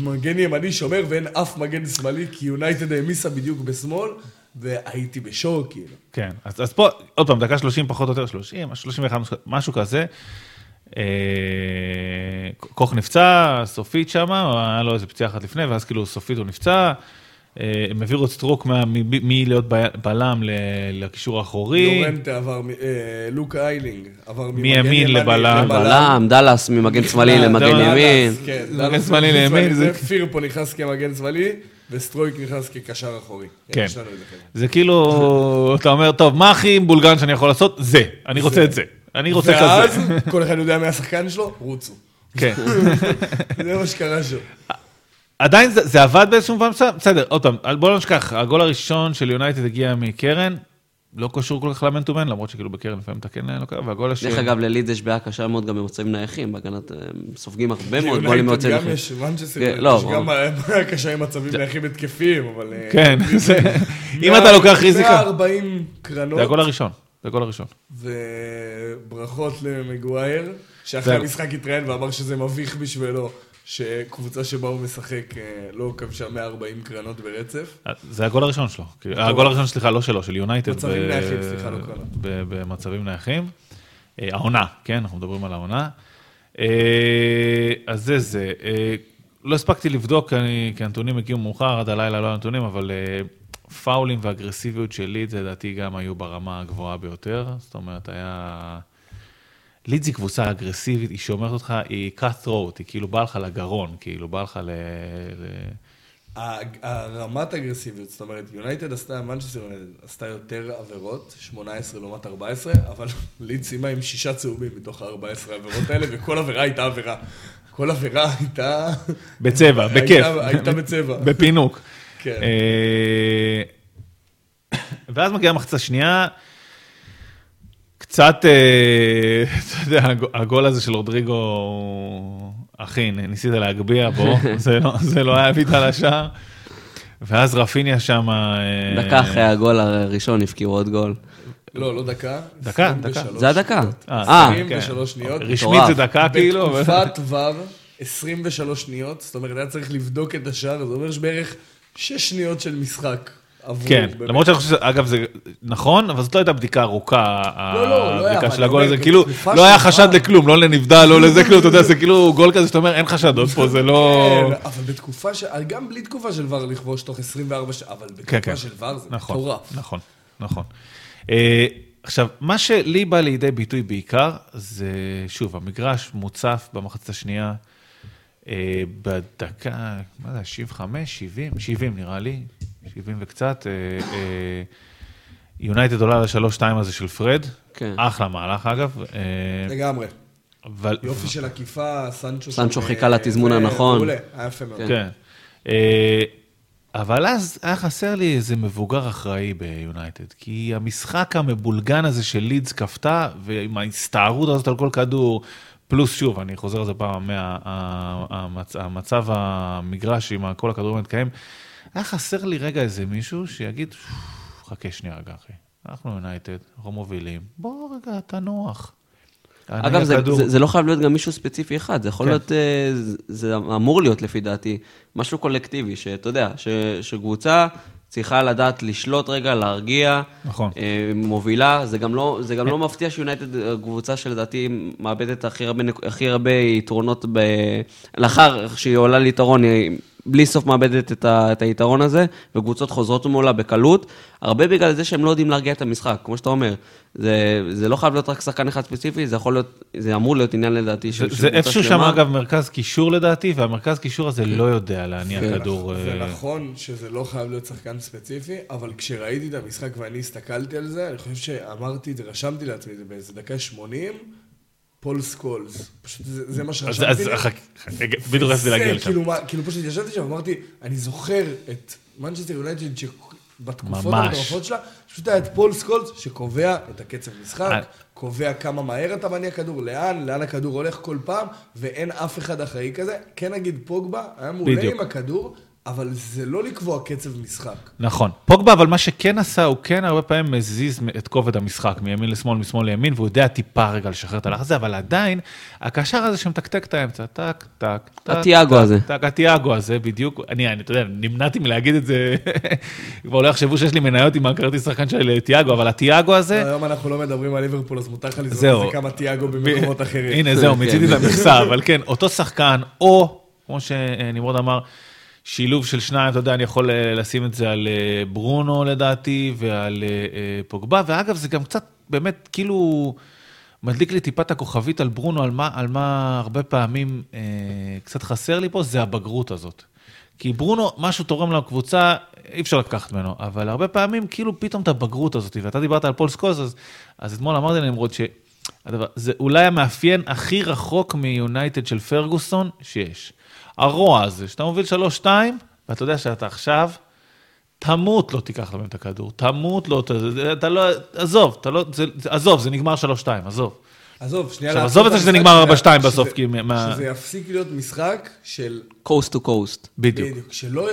מגן ימני שומר ואין אף מגן שמאלי, כי יונייטד העמיסה בדיוק בשמאל, והייתי בשוק. כן, אז פה, עוד פעם, דקה 30 פחות או יותר 30, 31, משהו כזה, כוח נפצע, סופית שם, היה לו איזה פציעה אחת לפני, ואז כאילו סופית הוא נפצע, הם העבירו את סטרוק מלהיות בלם לקישור האחורי. לורנטה עבר, לוק איילינג עבר מימין לבלם. לבלם, דלס ממגן שמאלי למגן ימין. מגן שמאלי לימין. זה פיר פה נכנס כמגן שמאלי, וסטרויק נכנס כקשר אחורי. כן. זה כאילו, אתה אומר, טוב, מה הכי עם בולגן שאני יכול לעשות? זה. אני רוצה את זה. אני רוצה כזה. ואז, כל אחד יודע מהשחקן שלו, רוצו. כן. זה מה שקרה שם. עדיין זה עבד באיזשהו פעם, בסדר, עוד פעם, בואו לא נשכח, הגול הראשון של יונייטד הגיע מקרן, לא קשור כל כך למנטומן, למרות שכאילו בקרן לפעמים תקן, לא קרה, והגול השני... דרך אגב, לליד יש בעיה קשה מאוד גם במצבים נייחים, בהגנת, סופגים הרבה מאוד גולים ממצבים נייחים. יש גם בעיה קשה עם מצבים נייחים התקפיים, אבל... כן, אם אתה לוקח ריזיקה... 140 קרנות. זה הגול הראשון, זה הגול הראשון. וברכות למגווייר, שאחרי המשחק התראיין ואמר שזה מביך בשבילו. שקבוצה שבה הוא משחק לא כבשה 140 קרנות ברצף. זה הגול הראשון שלו. הגול הראשון, סליחה, לא שלו, של יונייטד. מצבים נייחים, סליחה, לא קרנות. במצבים נייחים. העונה, כן, אנחנו מדברים על העונה. אז זה. לא הספקתי לבדוק, כי הנתונים הגיעו מאוחר, עד הלילה לא הנתונים, אבל פאולים ואגרסיביות של ליד, זה דעתי גם היו ברמה הגבוהה ביותר. זאת אומרת, היה... ליד זו קבוצה אגרסיבית, היא שאומרת אותך, היא cut throat, היא כאילו בא לך לגרון, כאילו בא לך ל... הרמת אגרסיביות, זאת אומרת, יונייטד עשתה, מנצ'סטר יונייטד עשתה יותר עבירות, 18 לעומת 14, אבל ליד סיימה עם 6 צהובים מתוך ה-14 העבירות האלה, וכל עבירה הייתה עבירה. כל עבירה הייתה... בצבע, בכיף. הייתה בצבע. בפינוק. כן. ואז מגיעה מחצה שנייה, קצת, אתה יודע, הגול הזה של רודריגו, אחי, ניסית להגביע בו, זה לא היה הבית על השער, ואז רפיניה שם... דקה אחרי הגול הראשון, הפקיעו עוד גול. לא, לא דקה. דקה, דקה. זה הדקה. 23 שניות. רשמית זה דקה כאילו. בתקופת ור, 23 שניות, זאת אומרת, היה צריך לבדוק את השער, זה אומר שבערך 6 שניות של משחק. כן, למרות שאני חושב, אגב, זה נכון, אבל זאת לא הייתה בדיקה ארוכה, הבדיקה של הגול הזה, כאילו, לא היה חשד לכלום, לא לנבדל, לא לזה, כאילו, אתה יודע, זה כאילו גול כזה, שאתה אומר, אין חשדות פה, זה לא... כן, אבל בתקופה של, גם בלי תקופה של ור לכבוש תוך 24 שעות, אבל בתקופה של ור זה תורה. נכון, נכון. עכשיו, מה שלי בא לידי ביטוי בעיקר, זה, שוב, המגרש מוצף במחצת השנייה, בדקה, מה זה, 75, 70, 70 נראה לי, 70 וקצת, יונייטד עולה ל-3-2 הזה של פרד, אחלה מהלך אגב. לגמרי. יופי של עקיפה, סנצ'ו. סנצ'ו חיכה לתזמון הנכון. מעולה, היה יפה מאוד. כן. אבל אז היה חסר לי איזה מבוגר אחראי ביונייטד, כי המשחק המבולגן הזה של לידס קפתה, ועם ההסתערות הזאת על כל כדור, פלוס שוב, אני חוזר על זה פעם, המצב המגרש עם כל הכדורים מתקיים, היה חסר לי רגע איזה מישהו שיגיד, חכה שנייה רגע אחי, אנחנו יונייטד, אנחנו מובילים, בוא רגע, תנוח. אגב, זה לא חייב להיות גם מישהו ספציפי אחד, זה יכול להיות, זה אמור להיות לפי דעתי, משהו קולקטיבי, שאתה יודע, שקבוצה צריכה לדעת לשלוט רגע, להרגיע, מובילה, זה גם לא מפתיע שיונייטד קבוצה שלדעתי מאבדת הכי הרבה יתרונות, לאחר שהיא עולה ליתרון, בלי סוף מאבדת את היתרון הזה, וקבוצות חוזרות ומעולה בקלות, הרבה בגלל זה שהם לא יודעים להרגיע את המשחק, כמו שאתה אומר, זה לא חייב להיות רק שחקן אחד ספציפי, זה אמור להיות עניין לדעתי. זה איפשהו שם אגב מרכז קישור לדעתי, והמרכז קישור הזה לא יודע להניע כדור. זה נכון שזה לא חייב להיות שחקן ספציפי, אבל כשראיתי את המשחק ואני הסתכלתי על זה, אני חושב שאמרתי, רשמתי לעצמי, זה באיזה דקה 80, פול סקולס, פשוט זה מה שרשמתי. בדיוק רציתי להגיע לשם. כאילו פשוט ישבתי שם, אמרתי, אני זוכר את מנצ'סטר יונייטד בתקופות המטורפות שלה, פשוט היה את פול סקולס שקובע את הקצב משחק, קובע כמה מהר אתה מניע כדור, לאן הכדור הולך כל פעם, ואין אף אחד אחראי כזה. כן נגיד פוגבה, היה מעולה עם הכדור, אבל זה לא לקבוע קצב משחק. נכון. פוגבה, אבל מה שכן עשה, הוא כן הרבה פעמים מזיז את כובד המשחק, מימין לשמאל, משמאל לימין, והוא יודע טיפה רגע לשחרר את הלחץ הזה, אבל עדיין, הקשר הזה שמתקתק את האמצע, טק, טק, טק. התיאגו הזה. התיאגו הזה, בדיוק. אני, אתה יודע, נמנעתי מלהגיד את זה, כבר לא יחשבו שיש לי מניות עם הכרטיס שחקן של תיאגו, אבל התיאגו הזה... היום אנחנו לא מדברים על ליברפול, אז מותר לך לזרוק כמה תיאגו במקומות אחרים. הנה, זהו, מצידי למכסה, אבל כן, אותו שחקן, או, כמו שנמרוד אמר, שילוב של שניים, אתה יודע, אני יכול לשים את זה על ברונו לדעתי, ועל פוגבה, ואגב, זה גם קצת באמת כאילו מדליק לי טיפת הכוכבית על ברונו, על מה הרבה פעמים קצת חסר לי פה, זה הבגרות הזאת. כי ברונו, משהו תורם לקבוצה, אי אפשר לקחת ממנו, אבל הרבה פעמים כאילו פתאום את הבגרות הזאת, ואתה דיברת על פול סקולס, אז אתמול אמרתי למרות שהדבר, זה אולי המאפיין הכי רחוק מיונייטד של פרגוסון שיש. הרוע הזה, שאתה מוביל 3-2, ואתה יודע שאתה עכשיו, תמות לא תיקח להם את הכדור, תמות לא, אתה לא, עזוב, אתה לא, עזוב, זה נגמר 3-2, עזוב. עזוב, שנייה לעצור. עזוב את זה שזה נגמר 4-2 בסוף. שזה יפסיק להיות משחק של... קוסט טו קוסט. בדיוק. שלא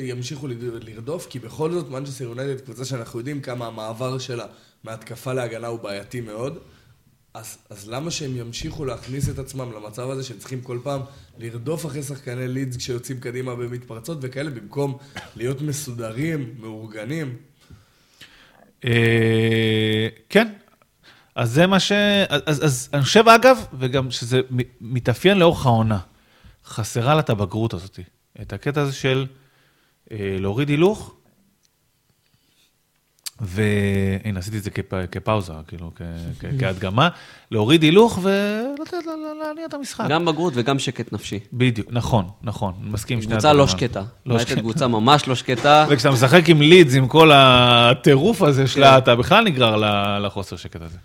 ימשיכו לרדוף, כי בכל זאת, מנצ'סטר יונייטד, קבוצה שאנחנו יודעים כמה המעבר שלה מהתקפה להגנה הוא בעייתי מאוד, אז למה שהם ימשיכו להכניס את עצמם למצב הזה שהם צריכים כל פעם לרדוף אחרי שחקני לידס כשיוצאים קדימה במתפרצות וכאלה, במקום להיות מסודרים, מאורגנים? כן. אז זה מה ש... אז אני חושב, אגב, וגם שזה מתאפיין לאורך העונה. חסרה לה את הבגרות הזאת. את הקטע הזה של להוריד הילוך, והנה, עשיתי את זה כפאוזה, כאילו, כהדגמה, להוריד הילוך ולתת להניע את המשחק. גם בגרות וגם שקט נפשי. בדיוק, נכון, נכון, מסכים. קבוצה לא שקטה, קבוצה ממש לא שקטה. וכשאתה משחק עם לידס, עם כל הטירוף הזה שלה, אתה בכלל נגרר לחוסר שקט הזה.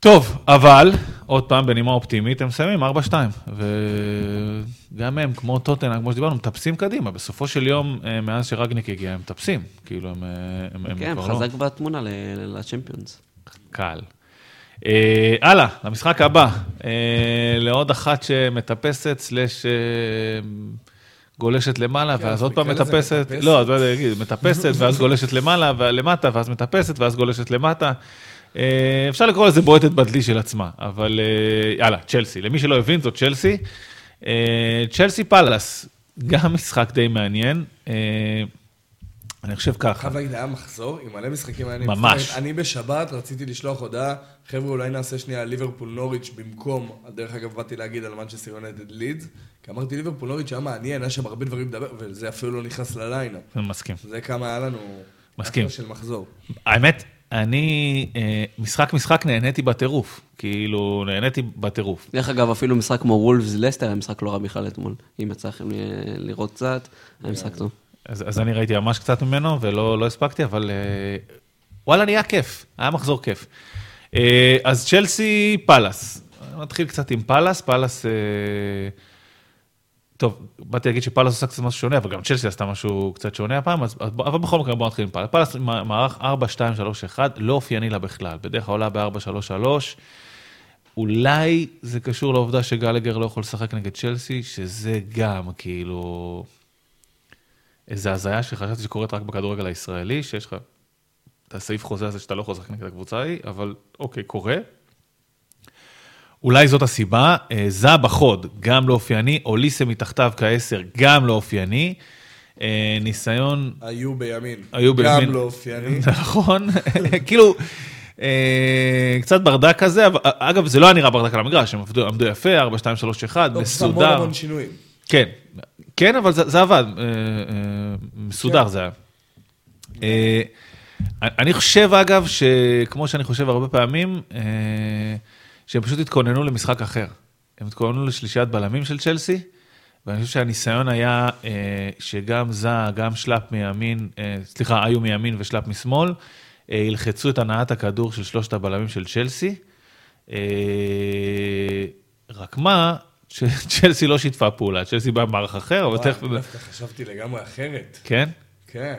טוב, אבל, עוד פעם, בנימה אופטימית, הם מסיימים 4-2, וגם הם, כמו טוטנהאם, כמו שדיברנו, מטפסים קדימה. בסופו של יום, מאז שרגניק הגיע, הם מטפסים. כאילו, הם כן, חזק בתמונה לצ'מפיונס. קל. הלאה, למשחק הבא. לעוד אחת שמטפסת, סלש גולשת למעלה, ואז עוד פעם מטפסת. לא, אז מטפסת, ואז גולשת למעלה, ולמטה, ואז מטפסת, ואז גולשת למטה. אפשר לקרוא לזה בועטת בדלי של עצמה, אבל יאללה, צ'לסי. למי שלא הבין, זאת צ'לסי. צ'לסי פלאס, גם משחק די מעניין. אני חושב ככה. חייב להגיד, היה מחזור עם מלא משחקים מעניינים. ממש. אני בשבת רציתי לשלוח הודעה, חבר'ה, אולי נעשה שנייה ליברפול נוריץ' במקום, דרך אגב, באתי להגיד על מנצ'סטר יונייטד לידס, כי אמרתי ליברפול נוריץ' היה מעניין, היה שם הרבה דברים לדבר, וזה אפילו לא נכנס לליינאפ. מסכים. זה כמה היה לנו... מסכים. של מחזור. האמת? אני, משחק נהניתי בטירוף, כאילו, נהניתי בטירוף. דרך אגב, אפילו משחק כמו וולפס לסטר, היה משחק לא רע בכלל אתמול. אם יצא לכם לראות קצת, היה משחק טוב. אז אני ראיתי ממש קצת ממנו, ולא הספקתי, אבל וואלה, נהיה כיף, היה מחזור כיף. אז צ'לסי פלאס, נתחיל קצת עם פלאס, פלאס... טוב, באתי להגיד שפלאס עושה קצת משהו שונה, אבל גם צ'לסי עשתה משהו קצת שונה הפעם, אבל בכל מקרה בואו נתחיל עם פלאס. פלאס מערך 4-2-3-1, לא אופייני לה בכלל, בדרך כלל עולה ב-4-3-3, אולי זה קשור לעובדה שגלגר לא יכול לשחק נגד צ'לסי, שזה גם כאילו איזו הזיה שחשבתי שקורית רק בכדורגל הישראלי, שיש לך את הסעיף חוזה הזה שאתה לא יכול לשחק נגד הקבוצה ההיא, אבל אוקיי, קורה. אולי זאת הסיבה, זה בחוד, גם לא אופייני, אוליסה מתחתיו כעשר, גם לא אופייני, ניסיון... היו בימין. גם לא אופייני. נכון, כאילו, קצת ברדק כזה, אגב, זה לא נראה ברדק על המגרש, הם עמדו יפה, 4, 2, 3, 1, מסודר. המון שינויים. כן, כן, אבל זה עבד, מסודר זה היה. אני חושב, אגב, שכמו שאני חושב הרבה פעמים, שהם פשוט התכוננו למשחק אחר. הם התכוננו לשלישיית בלמים של צ'לסי, ואני חושב שהניסיון היה שגם זה, גם שלאפ מימין, סליחה, איו מימין ושלאפ משמאל, הלחצו את הנעת הכדור של שלושת הבלמים של צ'לסי. רק מה, צ'לסי לא שיתפה פעולה, צ'לסי בא במערך אחר, אבל תכף... דווקא חשבתי לגמרי אחרת. כן? כן.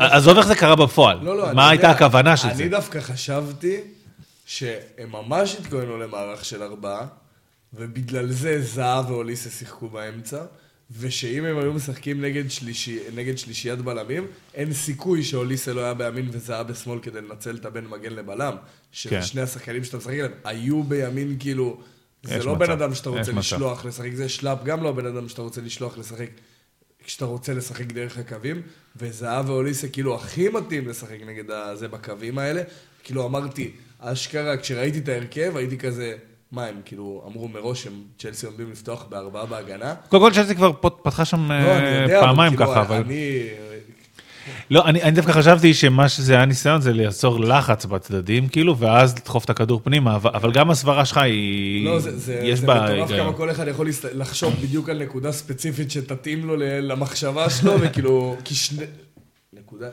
אז איך זה קרה בפועל? מה הייתה הכוונה של זה? אני דווקא חשבתי... שהם ממש התכוננו למערך של 4, ובגלל זה זהה ואוליסה שיחקו באמצע, ושאם הם היו משחקים נגד שלישיית בלמים, אין סיכוי שאוליסה לא היה בימין וזהה בשמאל כדי לנצל את הבן מגן לבלם, ששני השחקנים שאתה משחק אליהם היו בימין כאילו, זה לא בן אדם שאתה רוצה לשלוח לשחק, זה שלאפ גם לא בן אדם שאתה רוצה לשלוח לשחק, כשאתה רוצה לשחק דרך הקווים, וזהה ואוליסה כאילו הכי מתאים לשחק נגד זה בקווים האלה, כאילו אמרתי, אשכרה, כשראיתי את ההרכב, הייתי כזה, מה הם, כאילו, אמרו מראש, הם צ'לסי עומדים לפתוח ב4 בהגנה. קודם כל, צ'לסי כבר פתחה שם פעמיים ככה, אבל... לא, אני דווקא חשבתי שמה שזה היה ניסיון, זה לייצור לחץ בצדדים, כאילו, ואז לדחוף את הכדור פנימה, אבל גם הסברה שלך היא... לא, זה מטורף כמה כל אחד יכול לחשוב בדיוק על נקודה ספציפית שתתאים לו למחשבה שלו, וכאילו,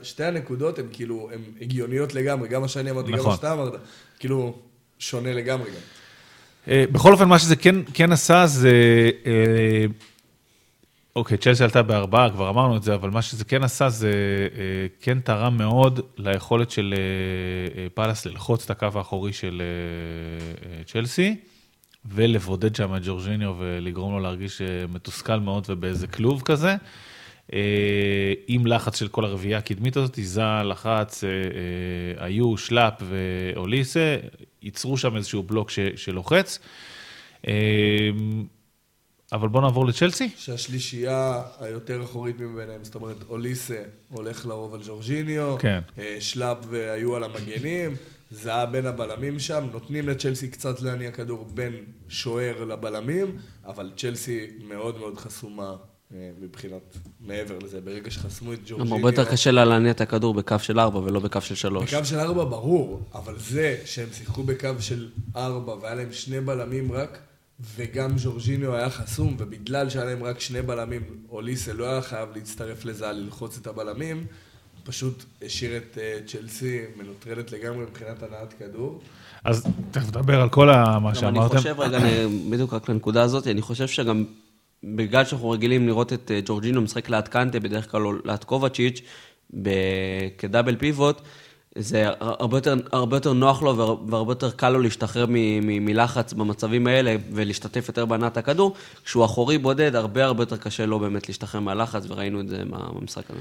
שתי הנקודות הן כאילו, הן הגיוניות לגמרי, גם מה שאני אמרתי, גם מה שאתה אמרת, כאילו שונה לגמרי גם. בכל אופן, מה שזה כן עשה זה, אוקיי, צ'לסי עלתה ב4, כבר אמרנו את זה, אבל מה שזה כן עשה זה, כן תרם מאוד ליכולת של פלאס ללחוץ את הקו האחורי של צ'לסי, ולבודד שם את ג'ורג'יניו ולגרום לו להרגיש מתוסכל מאוד ובאיזה כלוב כזה. עם לחץ של כל הרביעה הקדמית הזאת, איזה לחץ, היו, שלאפ ואוליסה, ייצרו שם איזשהו בלוק שלוחץ. אבל בואו נעבור לצ'לסי. שהשלישייה היותר אחורית מביניהם, זאת אומרת, אוליסה הולך לרוב על ג'ורג'יניו, שלאפ והיו על המגנים, זהה בין הבלמים שם, נותנים לצ'לסי קצת להניע כדור בין שוער לבלמים, אבל צ'לסי מאוד מאוד חסומה מבחינת מעבר לזה, ברגע שחסמו את ג'ורג'יניו... הרבה יותר קשה לה להניע את הכדור בקו של 4 ולא בקו של 3. בקו של 4 ברור, אבל זה שהם שיחקו בקו של 4 והיה להם שני בלמים רק, וגם ג'ורג'יניו היה חסום, ובגלל שהיה להם רק שני בלמים, אוליסה לא היה חייב להצטרף לזה, ללחוץ את הבלמים, פשוט השאיר את צ'לסי מנוטרלת לגמרי מבחינת הנעת כדור. אז תדבר על כל מה שאמרתם. אני חושב רגע, בדיוק רק לנקודה הזאת, אני חושב שגם בגלל שאנחנו רגילים לראות את ג'ורג'ינו משחק ליד קנטה, בדרך כלל ליד קובצ'יץ' כדאבל פיבוט, זה הרבה יותר נוח לו והרבה יותר קל לו להשתחרר מלחץ במצבים האלה ולהשתתף יותר בענת הכדור, כשהוא אחורי בודד, הרבה יותר קשה לו באמת להשתחרר מהלחץ, וראינו את זה במשחק הזה.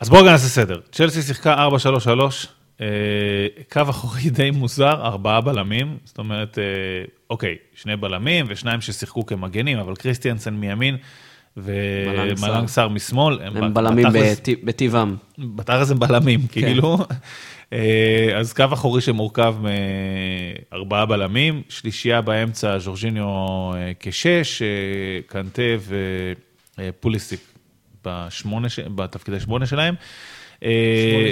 אז בואו נעשה סדר. צ'לסי שיחקה 4-3-3, קו אחורי די מוזר, 4 בלמים, זאת אומרת, אוקיי, 2 בלמים ושניים ששיחקו כמגנים, אבל קריסטיאנסן מימין ומלנגסר משמאל. הם בלמים בטבעם. בתארז הם בלמים, כאילו. אז קו אחורי שמורכב מ4 בלמים, שלישייה באמצע, ז'ורג'יניו כ6, קנטה ופוליסיק. בתפקיד 8 שלהם. 8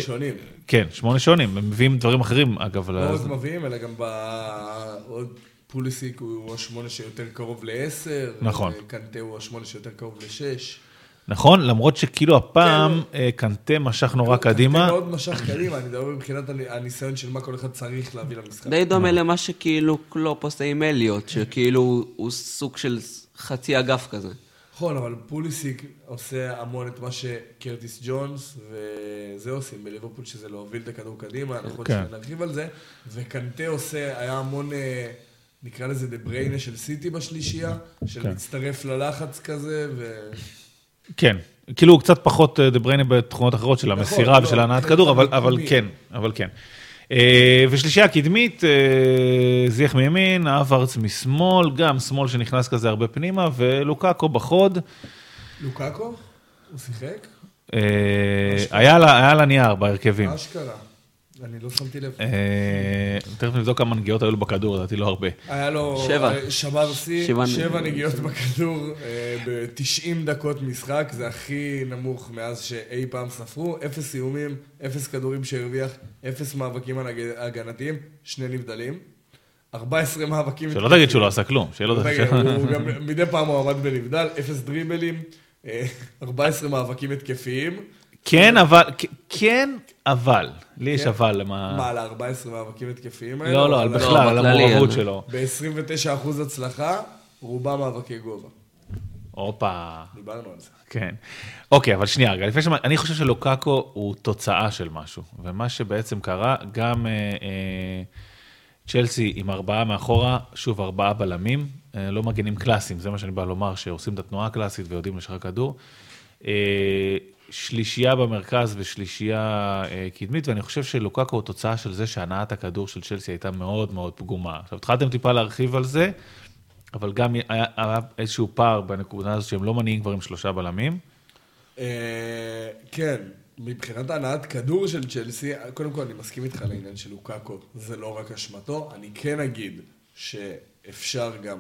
שונים. כן, 8 שונים. הם מביאים דברים אחרים, אגב. לא רק מביאים, אלא גם בעוד פוליסיק הוא 8 שיותר קרוב ל10. נכון. קנטה הוא 8 שיותר קרוב ל6. נכון, למרות שכאילו הפעם קנטה משך נורא קדימה. קנטה מאוד משך קדימה, אני מדבר מבחינת הניסיון של מה כל אחד צריך להביא למשחק. די דומה למה שכאילו קלופ עושה עם אליוט, שכאילו הוא סוג של חצי אגף כזה. נכון, אבל פוליסיק עושה המון את מה שקרטיס ג'ונס וזה עושים בליברפול, שזה להוביל את הכדור קדימה, אנחנו נרחיב על זה, וקנטה עושה, היה המון, נקרא לזה דבריינה של סיטי בשלישייה, של להצטרף ללחץ כזה ו... כן, כאילו הוא קצת פחות דבריינה בתכונות אחרות של המסירה ושל הנעת כדור, אבל כן, אבל כן. ושלישייה הקדמית, זייך מימין, אברץ משמאל, גם שמאל שנכנס כזה הרבה פנימה, ולוקאקו בחוד. לוקאקו? הוא שיחק? היה לה נייר בהרכבים. מה שקרה? אני לא שמתי לב. תכף נבדוק כמה נגיעות היו לו בכדור, דעתי לא הרבה. היה לו שמר סי, 7 נגיעות בכדור ב-90 דקות משחק, זה הכי נמוך מאז שאי פעם ספרו, 0 איומים, 0 כדורים שהרוויח, 0 מאבקים הגנתיים, 2 נבדלים, 14 מאבקים... שלא תגיד שהוא לא עשה כלום. מדי פעם הוא עמד בנבדל, 0 דריבלים, 14 מאבקים התקפיים, כן, אבל, לי יש אבל למה... מה, ל-14 מאבקים התקפיים האלה? לא, בכלל, על המעורבות שלו. ב-29% הצלחה, רובה מאבקי גובה. אופה. דיברנו על זה. כן. אוקיי, אבל שנייה, רגע, לפני אני חושב שלוקאקו הוא תוצאה של משהו, ומה שבעצם קרה, גם צ'לסי עם 4 מאחורה, שוב 4 בלמים, לא מגנים קלאסיים, זה מה שאני בא לומר, שעושים את התנועה הקלאסית ויודעים לשחק כדור. שלישייה במרכז ושלישייה קדמית, ואני חושב שלוקאקו הוא תוצאה של זה שהנעת הכדור של צ'לסי הייתה מאוד מאוד פגומה. עכשיו, התחלתם טיפה להרחיב על זה, אבל גם היה איזשהו פער בנקודה הזאת שהם לא מניעים כבר עם 3 בלמים. כן, מבחינת הנעת כדור של צ'לסי, קודם כל אני מסכים איתך לעניין של לוקאקו, זה לא רק אשמתו, אני כן אגיד שאפשר גם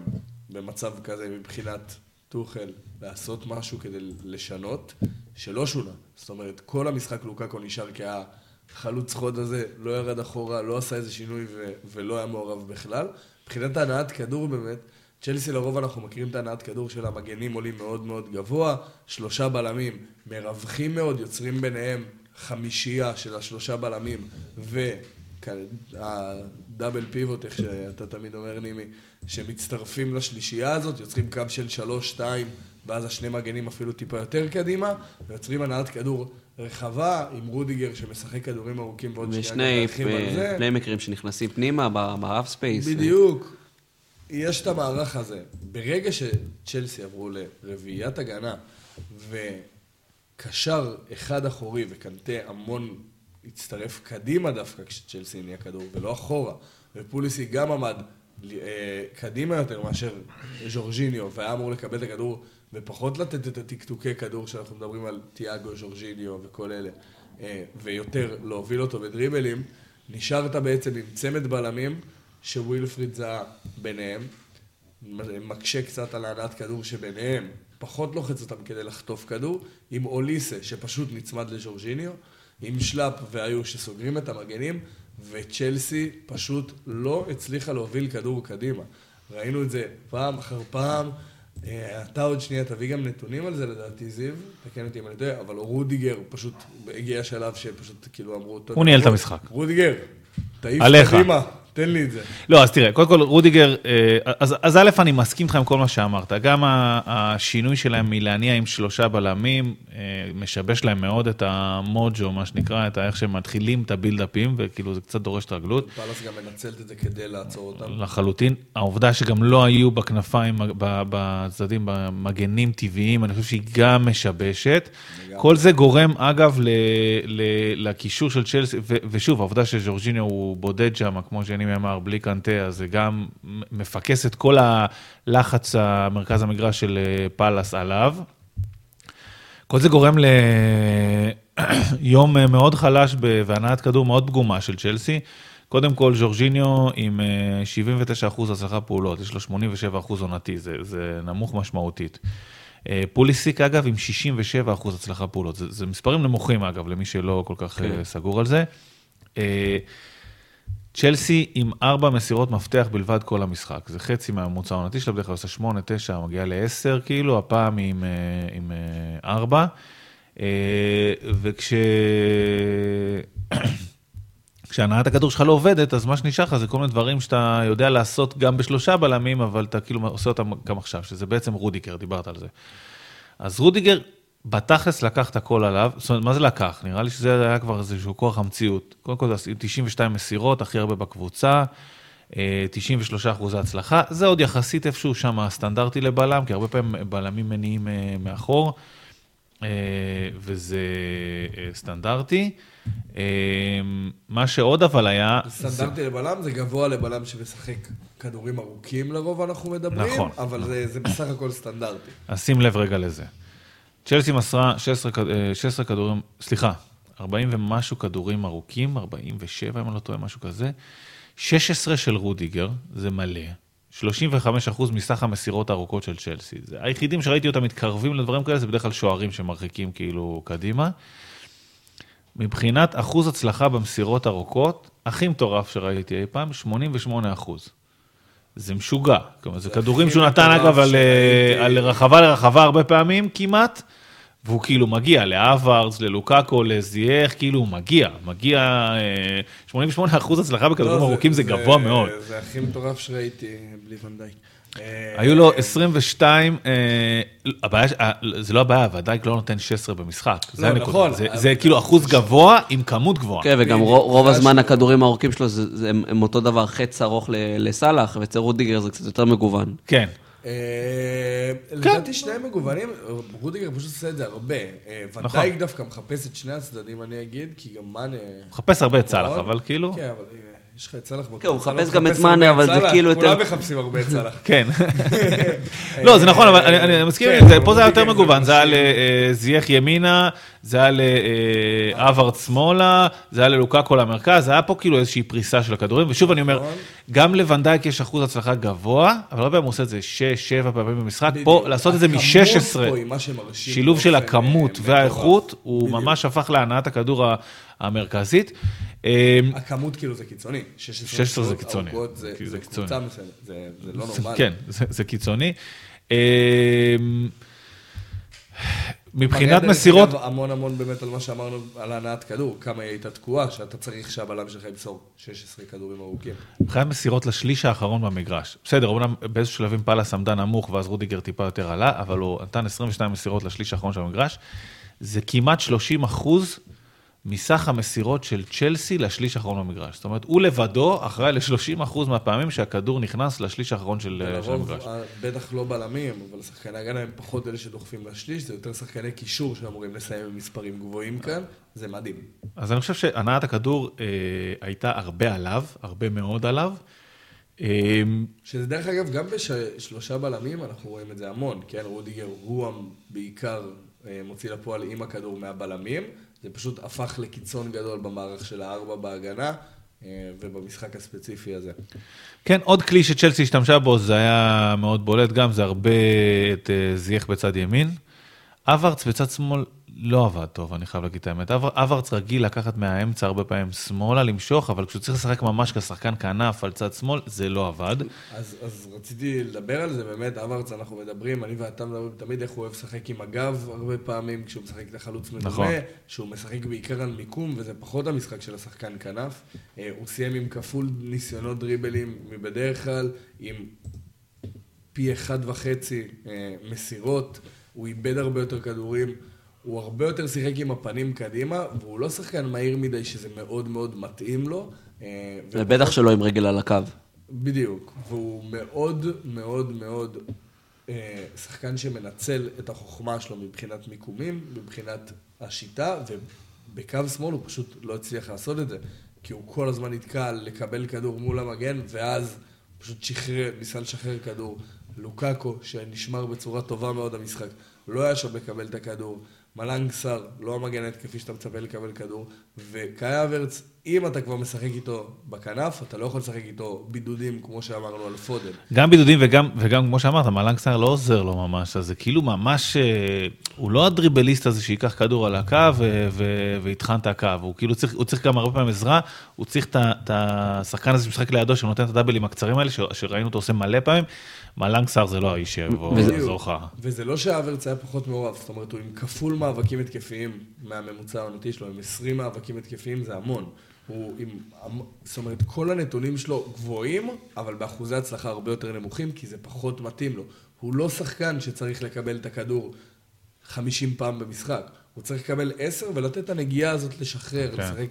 במצב כזה מבחינת תוכל לעשות משהו כדי לשנות, שלא שונה. זאת אומרת, כל המשחק לוקאקו נשאר כהחלוץ חוד הזה, לא ירד אחורה, לא עשה איזה שינוי ולא היה מעורב בכלל. מבחינת הנעת כדור באמת, צ'לסי לרוב אנחנו מכירים את הנעת כדור של המגנים עולים מאוד מאוד גבוה, 3 בלמים מרווחים מאוד, יוצרים ביניהם חמישייה של 3 בלמים הדאבל פיבוט, איך שאתה תמיד אומר נימי, שמצטרפים לשלישייה הזאת, יוצרים קו של 3-2, ואז השני מגנים אפילו טיפה יותר קדימה, ויוצרים הנעת כדור רחבה עם רודיגר שמשחק כדורים ארוכים ועוד שנייה כדרכים על זה. ושני מקרים שנכנסים פנימה בהאף ספייס. בדיוק. יש את המערך הזה. ברגע שצ'לסי עברו לרביעיית הגנה, וקשר אחד אחורי וקנטה המון הצטרף קדימה דווקא כשצ'לסי הניע כדור ולא אחורה, ופוליסי גם עמד קדימה יותר מאשר ז'ורג'יניו, והיה אמור לקבל את הכדור ופחות לתת את התקתוקי כדור שאנחנו מדברים על תיאגו, ז'ורג'יניו וכל אלה, ויותר להוביל אותו בדריבלים, נשארת בעצם עם צמד בלמים, שווילפריד זה ביניהם, מקשה קצת על הענת כדור שביניהם, פחות לוחץ אותם כדי לחטוף כדור, עם אוליסה שפשוט נצמד לז'ורג'יניו, עם שלאפ והיו שסוגרים את המגנים, וצ'לסי פשוט לא הצליחה להוביל כדור קדימה. ראינו את זה פעם אחר פעם, אתה עוד שנייה תביא גם נתונים על זה לדעתי זיו, תקן אותי אם אני יודע, אבל רודיגר פשוט הגיע שלב שפשוט כאילו אמרו... הוא ניהל את המשחק. רודיגר, תעיף קדימה, תן לי את זה. לא, אז תראה, קודם כל רודיגר, אז א' אני מסכים לך עם כל מה שאמרת, גם השינוי שלהם מלהניע עם שלושה בלמים, משבש להם מאוד את המוג'ו, מה שנקרא, את איך שהם מתחילים את הבילדאפים, וכאילו זה קצת דורש את רגלות. פלס גם מנצלת את זה כדי לעצור אותם. לחלוטין. העובדה שגם לא היו בכנפיים, בצדדים, במגנים טבעיים, אני חושב שהיא גם משבשת. כל זה גורם, אגב, לקישור של צ'לסי, ושוב, העובדה שז'ורג'יניו הוא בודד שם, כמו שאני מאמר, בלי קנטה, אז זה גם מפקס את כל הלחץ המרכז המגרש של פלס עליו. כל זה גורם ליום מאוד חלש והנעת כדור מאוד פגומה של צ'לסי. קודם כל, ז'ורג'יניו עם 79% הצלחה פעולות, יש לו 87% עונתי, זה נמוך משמעותית. פוליסיק, אגב, עם 67% הצלחה פעולות, זה מספרים נמוכים, אגב, למי שלא כל כך סגור על זה. צ'לסי עם 4 מסירות מפתח בלבד כל המשחק. זה חצי מהממוצע העונתי שלה, בדרך כלל עושה 8, 9, מגיעה ל-10, כאילו, הפעם היא עם 4. כשהנעת הכדור שלך לא עובדת, אז מה שנשאר לך זה כל מיני דברים שאתה יודע לעשות גם ב3 בלמים, אבל אתה כאילו עושה אותם גם עכשיו, שזה בעצם רודיגר, דיברת על זה. אז רודיגר בתכלס לקח את הכל עליו, זאת אומרת, מה זה לקח? נראה לי שזה היה כבר איזשהו כוח המציאות. קודם כל, 92 מסירות, הכי הרבה בקבוצה, 93% הצלחה, זה עוד יחסית איפשהו שם הסטנדרטי לבלם, כי הרבה פעמים בלמים מניעים מאחור, וזה סטנדרטי. מה שעוד אבל היה... סטנדרטי לבלם זה גבוה לבלם שמשחק כדורים ארוכים לרוב אנחנו מדברים, נכון, אבל זה בסך הכל סטנדרטי. אז שים לב רגע לזה. צ'לסי מסרה 16 כדורים, סליחה, 40 ומשהו כדורים ארוכים, 47, אם אני לא טועה, משהו כזה. 16 של רודיגר, זה מלא. 35% מסך המסירות הארוכות של צ'לסי. זה היחידים שראיתי אותם מתקרבים לדברים כאלה, זה בדרך כלל שוערים שמרחיקים כאילו קדימה. מבחינת אחוז הצלחה במסירות ארוכות, הכי מטורף שראיתי אי פעם, 88%. זה משוגע, כלומר, זה כדורים שהוא נתן אגב על רחבה לרחבה הרבה פעמים כמעט, והוא כאילו מגיע לאוורץ, ללוקאקו, לזייך, כאילו הוא מגיע 88% הצלחה בכדורים ארוכים, זה גבוה מאוד. זה הכי מטורף שראיתי בלי ונדייק. היו לו 22, זה לא הבעיה, ונדייק לא נותן 16 במשחק, זה הנקודה, זה כאילו אחוז גבוה עם כמות גבוהה. כן, וגם רוב הזמן הכדורים הארוכים שלו, הם אותו דבר חץ ארוך לסלאח, ואצל רודיגר זה קצת יותר מגוון. כן. לדעתי שני מגוונים, רודיגר פשוט עושה את זה הרבה, ונדייק דווקא מחפש את שני הצדדים, אני אגיד, כי גם מאנה... מחפש הרבה את סלאח, אבל כאילו... כן, אבל... יש לך את צלח בו. כן, הוא מחפש גם את מאנה, אבל זה כאילו יותר... כולם מחפשים הרבה את צלח. כן. לא, זה נכון, אבל אני מסכים, פה זה היה יותר מגוון, זה היה לזייך ימינה, זה היה לאוורץ שמאלה, זה היה ללוקאקו למרכז, זה היה פה כאילו איזושהי פריסה של הכדורים, ושוב אני אומר, גם לוונדייק יש אחוז הצלחה גבוה, אבל לא פעם הוא עושה את זה 6-7 פעמים במשחק, פה לעשות את זה מ-16, שילוב של הכמות והאיכות, הוא ממש הפך להנעת הכדור המרכזית. הכמות כאילו זה קיצוני. 16 זה קיצוני. זה קבוצה מסוימת, זה לא נורמלי. כן, זה קיצוני. מבחינת מסירות... המון באמת על מה שאמרנו על הנעת כדור, כמה הייתה תקועה, שאתה צריך שהבלם שלך ימסור 16 כדורים ארוכים. מבחינת מסירות לשליש האחרון במגרש. בסדר, אומנם באיזשהו שלבים פלס עמדה נמוך, ואז רודיגר טיפה יותר עלה, אבל הוא נתן 22 מסירות לשליש האחרון של המגרש. זה כמעט 30% מסך המסירות של צ'לסי לשליש האחרון במגרש. זאת אומרת, הוא לבדו אחראי ל-30% מהפעמים שהכדור נכנס לשליש האחרון של המגרש. בטח לא בלמים, אבל שחקני הגנה הם פחות אלה שדוחפים לשליש, זה יותר שחקני קישור שאמורים לסיים במספרים גבוהים כאן, זה מדהים. אז אני חושב שהנעת הכדור הייתה הרבה עליו, הרבה מאוד עליו. שזה דרך אגב, גם בשלושה בלמים אנחנו רואים את זה המון, כן, רודיגר הוא בעיקר מוציא לפועל עם הכדור מהבלמים, זה פשוט הפך לקיצון גדול במערך של הארבע בהגנה, ובמשחק הספציפי הזה. כן, עוד כלי שצ'לסי השתמשה בו, זה היה מאוד בולט גם, זה הרבה את זייך בצד ימין. אברץ בצד שמאל לא עבד טוב, אני חייב להגיד את האמת. אברץ רגיל לקחת מהאמצע הרבה פעמים שמאלה, למשוך, אבל כשהוא צריך לשחק ממש כשחקן כענף על צד שמאל, זה לא עבד. אז רציתי לדבר על זה, באמת, אברץ אנחנו מדברים, אני ואתה מדברים תמיד איך הוא אוהב לשחק עם הגב, הרבה פעמים כשהוא משחק את החלוץ מדומה, שהוא משחק בעיקר על מיקום, וזה פחות המשחק של השחקן כענף. הוא סיים עם כפול ניסיונות דריבלים מבדרך כלל, עם פי 1.5 מסירות, הוא איבד הרבה יותר כדורים, הוא הרבה יותר שיחק עם הפנים קדימה, והוא לא שחקן מהיר מדי שזה מאוד מאוד מתאים לו. ובטח שלא עם רגל על הקו. בדיוק, והוא מאוד מאוד מאוד שחקן שמנצל את החוכמה שלו מבחינת מיקומים, מבחינת השיטה, ובקו שמאל הוא פשוט לא הצליח לעשות את זה, כי הוא כל הזמן נתקע לקבל כדור מול המגן, ואז פשוט ניסה לשחרר כדור. לוקאקו, שנשמר בצורה טובה מאוד המשחק, לא היה שם לקבל את הכדור, מלנג שר, לא המגנת כפי שאתה מצפה לקבל כדור, וקאי אברץ, אם אתה כבר משחק איתו בכנף, אתה לא יכול לשחק איתו בידודים, כמו שאמרנו על פודל. גם בידודים וגם כמו שאמרת, מלנג שר לא עוזר לו ממש, אז זה כאילו ממש, הוא לא הדריבליסט הזה שיקח כדור על הקו ויתחן את הקו, הוא כאילו צריך גם הרבה פעמים עזרה, הוא צריך את השחקן הזה שמשחק לידו, שנותן את הדאבלים הקצרים האלה, שראינו אותו עושה מלא פעמים, מלנג שר זה לא האיש שיבוא לעזור לך. וזה לא שהאברץ היה פחות מעורב, זאת אומרת, הוא עם כפול מאבקים התקפיים מהממוצע העונתי שלו, עם 20 מאבקים התקפיים זה המון. הוא עם, זאת אומרת, כל הנתונים שלו גבוהים, אבל באחוזי הצלחה הרבה יותר נמוכים, כי זה פחות מתאים לו. הוא לא שחקן שצריך לקבל את הכדור 50 פעם במשחק. הוא צריך לקבל 10 ולתת את הנגיעה הזאת לשחרר, לשחק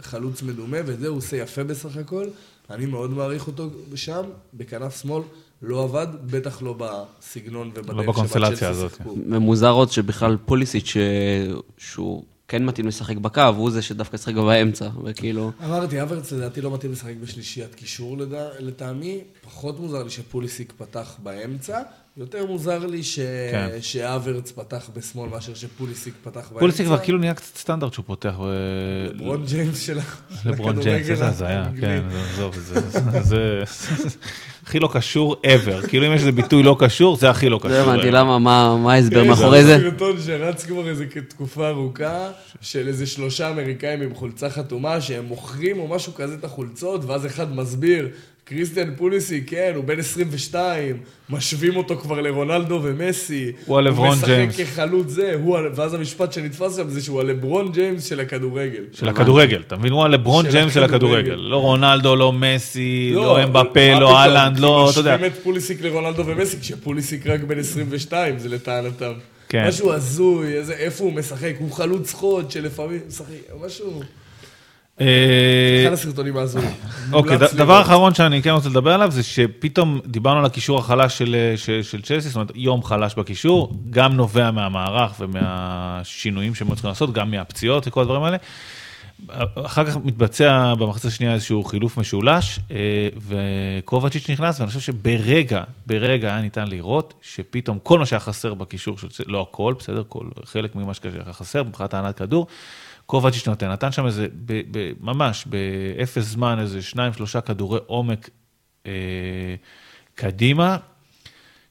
חלוץ מדומה, וזה הוא עושה יפה בסך הכל. אני מאוד מעריך אותו שם, בכנף שמאל, לא עבד, בטח לא בסגנון ובדרך. לא בקונסטלציה הזאת. ומוזר עוד שבכלל פוליסיץ' שהוא כן מתאים לשחק בקו, הוא זה שדווקא ישחק באמצע, וכאילו... אמרתי, אברץ לדעתי לא מתאים לשחק בשלישיית קישור לטעמי, פחות מוזר לי שפוליסיק פתח באמצע, יותר מוזר לי שאברץ פתח בשמאל מאשר שפוליסיק פתח באמצע. פוליסיק כבר כאילו נהיה קצת סטנדרט שהוא פותח. לברון ג'יימס של הכדורגל. זה היה, כן, זה... הכי לא קשור ever, כאילו אם יש איזה ביטוי לא קשור, זה הכי לא קשור. זה הבנתי, למה, מה ההסבר מאחורי זה? זה סרטון שרץ כבר איזה תקופה ארוכה, של איזה 3 אמריקאים עם חולצה חתומה, שהם מוכרים או משהו כזה את החולצות, ואז אחד מסביר, קריסטיאן פוליסיק, כן, הוא בן 22, משווים אותו כבר לרונלדו ומסי, הוא הלברון ג'יימס. הוא משחק כחלוץ זה, ואז המשפט שנתפס שם זה שהוא הלברון ג'יימס של הכדורגל. של הכדורגל, אתה מבין? הוא הלברון ג'יימס של הכדורגל. לא רונלדו, לא מסי, לא אמבפה, לא אילנד, לא, אתה יודע. משווים את פוליסיק לרונלדו ומסי, כשפוליסיק רק בן 22, זה לטענתם. משהו הזוי, איפה הוא משחק, הוא חלוץ חוד שלפעמים משחק, משהו... אחד הסרטונים העזורים. אוקיי, דבר אחרון שאני כן רוצה לדבר עליו, זה שפתאום דיברנו על הקישור החלש של צ'לסי, זאת אומרת, יום חלש בקישור, גם נובע מהמערך ומהשינויים שהם צריכים לעשות, גם מהפציעות וכל הדברים האלה. אחר כך מתבצע במחצית השנייה איזשהו חילוף משולש, וקובצ'יץ' נכנס, ואני חושב שברגע היה ניתן לראות, שפתאום כל מה שהיה חסר בקישור, לא הכל, בסדר, חלק ממה שהיה חסר, מבחינת הענת כדור, קובצ'יץ' נתן שם איזה, ממש, באפס זמן, איזה 2-3 כדורי עומק קדימה,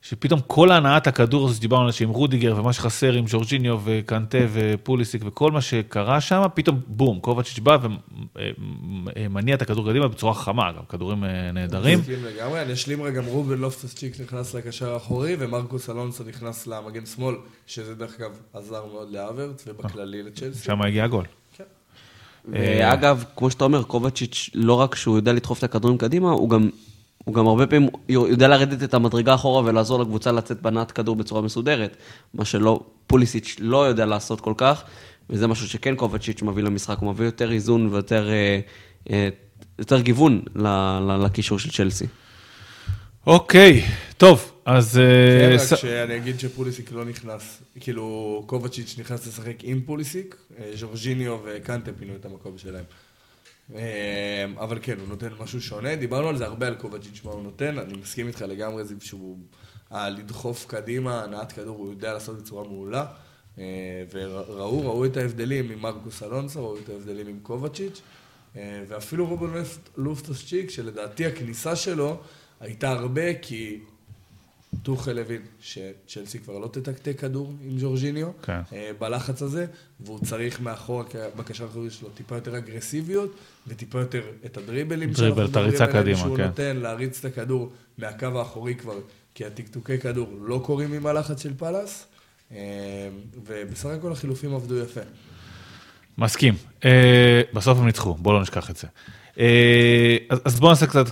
שפתאום כל ההנעת הכדור, שדיברנו על זה עם רודיגר, ומה שחסר עם ג'ורג'יניו וקנטה ופוליסיק, וכל מה שקרה שם, פתאום בום, קובצ'יץ' בא ומניע את הכדור קדימה בצורה חמה, גם כדורים נהדרים. אני אשלים רגע, רובן לופטוס-צ'יק נכנס לקשר האחורי, ומרקוס אלונסו נכנס למגן שמאל, שזה דרך אגב עזר מאוד לאברץ, ובכללי לצ'לסי. שם הגיע הגול. ואגב, כמו שאתה אומר, קובצ'יץ' לא רק שהוא יודע לדחוף את הכדורים קדימה, הוא גם הרבה פעמים יודע לרדת את המדרגה אחורה ולעזור לקבוצה לצאת בנת כדור בצורה מסודרת, מה שפוליסיץ' לא יודע לעשות כל כך, וזה משהו שכן קובצ'יץ' מביא למשחק, הוא מביא יותר איזון ויותר גיוון לקישור של צ'לסי. אוקיי, טוב, אז... כן, רק שאני אגיד שפוליסיק לא נכנס, כאילו קובצ'יץ' נכנס לשחק עם פוליסיק, ז'ורג'יניו וקנטה פינו את המקום שלהם. אבל כן, הוא נותן משהו שונה, דיברנו על זה הרבה על קובצ'יץ' מה הוא נותן, אני מסכים איתך לגמרי זה שהוא לדחוף קדימה, הנעת כדור הוא יודע לעשות בצורה מעולה, וראו את ההבדלים עם מרקוס אלונסו, ראו את ההבדלים עם קובצ'יץ', ואפילו רובן לופטוס-צ'יק, שלדעתי הכניסה שלו הייתה הרבה, כי טוחל הבין שצ'לסי כבר לא תתקתק כדור עם ג'ורג'יניו, בלחץ הזה, והוא צריך מאחור, בקשר האחורי שלו, טיפה יותר אגרסיביות, וטיפה יותר את הדריבלים שלו, שהוא נותן להריץ את הכדור מהקו האחורי כבר, כי התקתוקי כדור לא קורים עם הלחץ של פלס, ובסך הכל החילופים עבדו יפה. מסכים. בסוף הם ניצחו, בואו לא נשכח את זה. אז בואו נעשה קצת,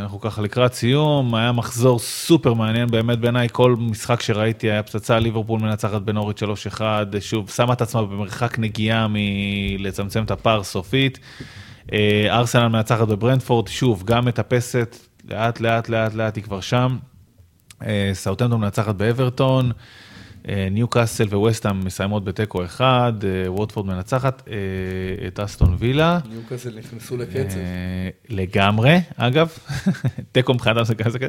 אנחנו ככה לקראת סיום, היה מחזור סופר מעניין, באמת בעיניי כל משחק שראיתי היה פצצה, ליברפול מנצחת בנוריץ' 3-1, שוב, שמה את עצמה במרחק נגיעה מלצמצם את הפער סופית, ארסנל מנצחת בברנדפורד, שוב, גם מטפסת, לאט לאט לאט לאט היא כבר שם, סאוטהמפטון מנצחת באברטון, ניוקאסל וווסטהאם מסיימות בטקו אחד, ווטפורד מנצחת את אסטון וילה. ניוקאסל נכנסו לקצב. לגמרי, אגב. טקו מבחינתם זה כזה כזה.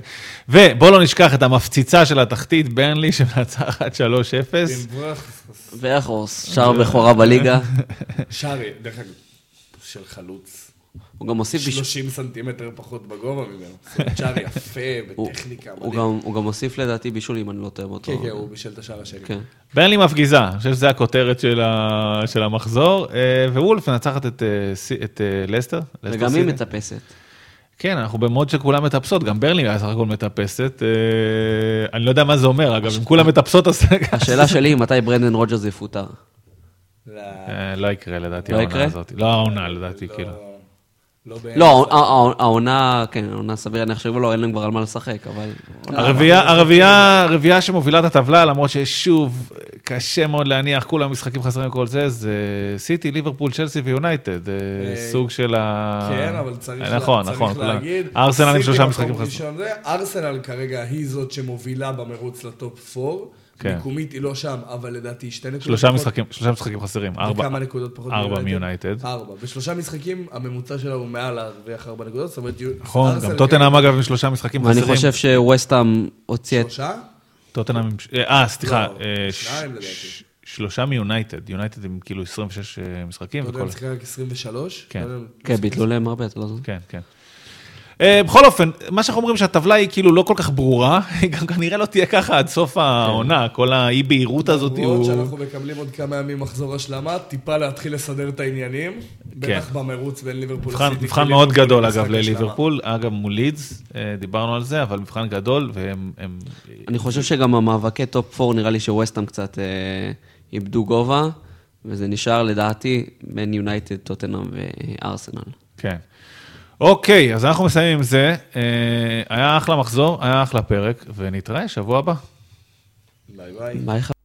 ובואו לא נשכח את המפציצה של התחתית, ברנלי שמנצחת 3-0. ואחרוס, שער בכורה בליגה. שער, דרך אגב, של חלוץ. הוא גם הוסיף 30 סנטימטר פחות בגובה ממנו. שער יפה בטכניקה. הוא גם הוסיף לדעתי בישול אם אני לא טועה אותו. כן, הוא בישל את השער השני. בין לי מפגיזה, אני חושב שזו הכותרת של המחזור, ווולף נצחת את לסטר. וגם היא מטפסת. כן, אנחנו במוד שכולם מטפסות, גם ברלין היה סך הכל מטפסת, אני לא יודע מה זה אומר, אגב, אם כולם מטפסות... השאלה שלי היא מתי ברנדן רוג'רס יפוטר. לא יקרה לדעתי העונה הזאת. לא העונה לדעתי, כאילו. לא, העונה, כן, העונה סביר, אני חושב לא, אין להם כבר על מה לשחק, אבל... הרביעה שמובילה את הטבלה, למרות ששוב, קשה מאוד להניח, כולם משחקים חסרים וכל זה, זה סיטי, ליברפול, צ'לסי ויונייטד, סוג של ה... כן, אבל צריך להגיד, ארסנל עם 3 משחקים חסרים. ארסנל כרגע היא זאת שמובילה במרוץ לטופ 4, מקומית היא לא שם, אבל לדעתי 3 משחקים חסרים, 4 מיונייטד. 4, ו3 משחקים, הממוצע שלה הוא מעל 4 נקודות, זאת אומרת... נכון, גם טוטנהאם אגב עם 3 משחקים חסרים. אני חושב שווסטהאם הוציא... 3? טוטנהאם... סליחה, 3 מיונייטד, יונייטד עם כאילו 26 משחקים וכל... טוטנהאם משחקים רק 23? כן, ביטלו להם הרבה, אתה לא זאת? כן. בכל אופן, מה שאנחנו אומרים שהטבלה היא כאילו לא כל כך ברורה, היא גם כנראה לא תהיה ככה עד סוף העונה, כל האי-בהירות הזאת הוא... שאנחנו מקבלים עוד כמה ימים מחזור השלמה, טיפה להתחיל לסדר את העניינים, בטח במרוץ בין ליברפול לסיטי. מבחן מאוד גדול אגב לליברפול, אגב מול לידס, דיברנו על זה, אבל מבחן גדול והם... אני חושב שגם המאבקי טופ 4 נראה לי שווסטהאם קצת איבדו גובה, וזה נשאר לדעתי בין יונייטד, טוטנהאם וארסנל. כן. אוקיי, אז אנחנו מסיימים עם זה. היה אחלה מחזור, היה אחלה פרק, ונתראה שבוע הבא. ביי ביי.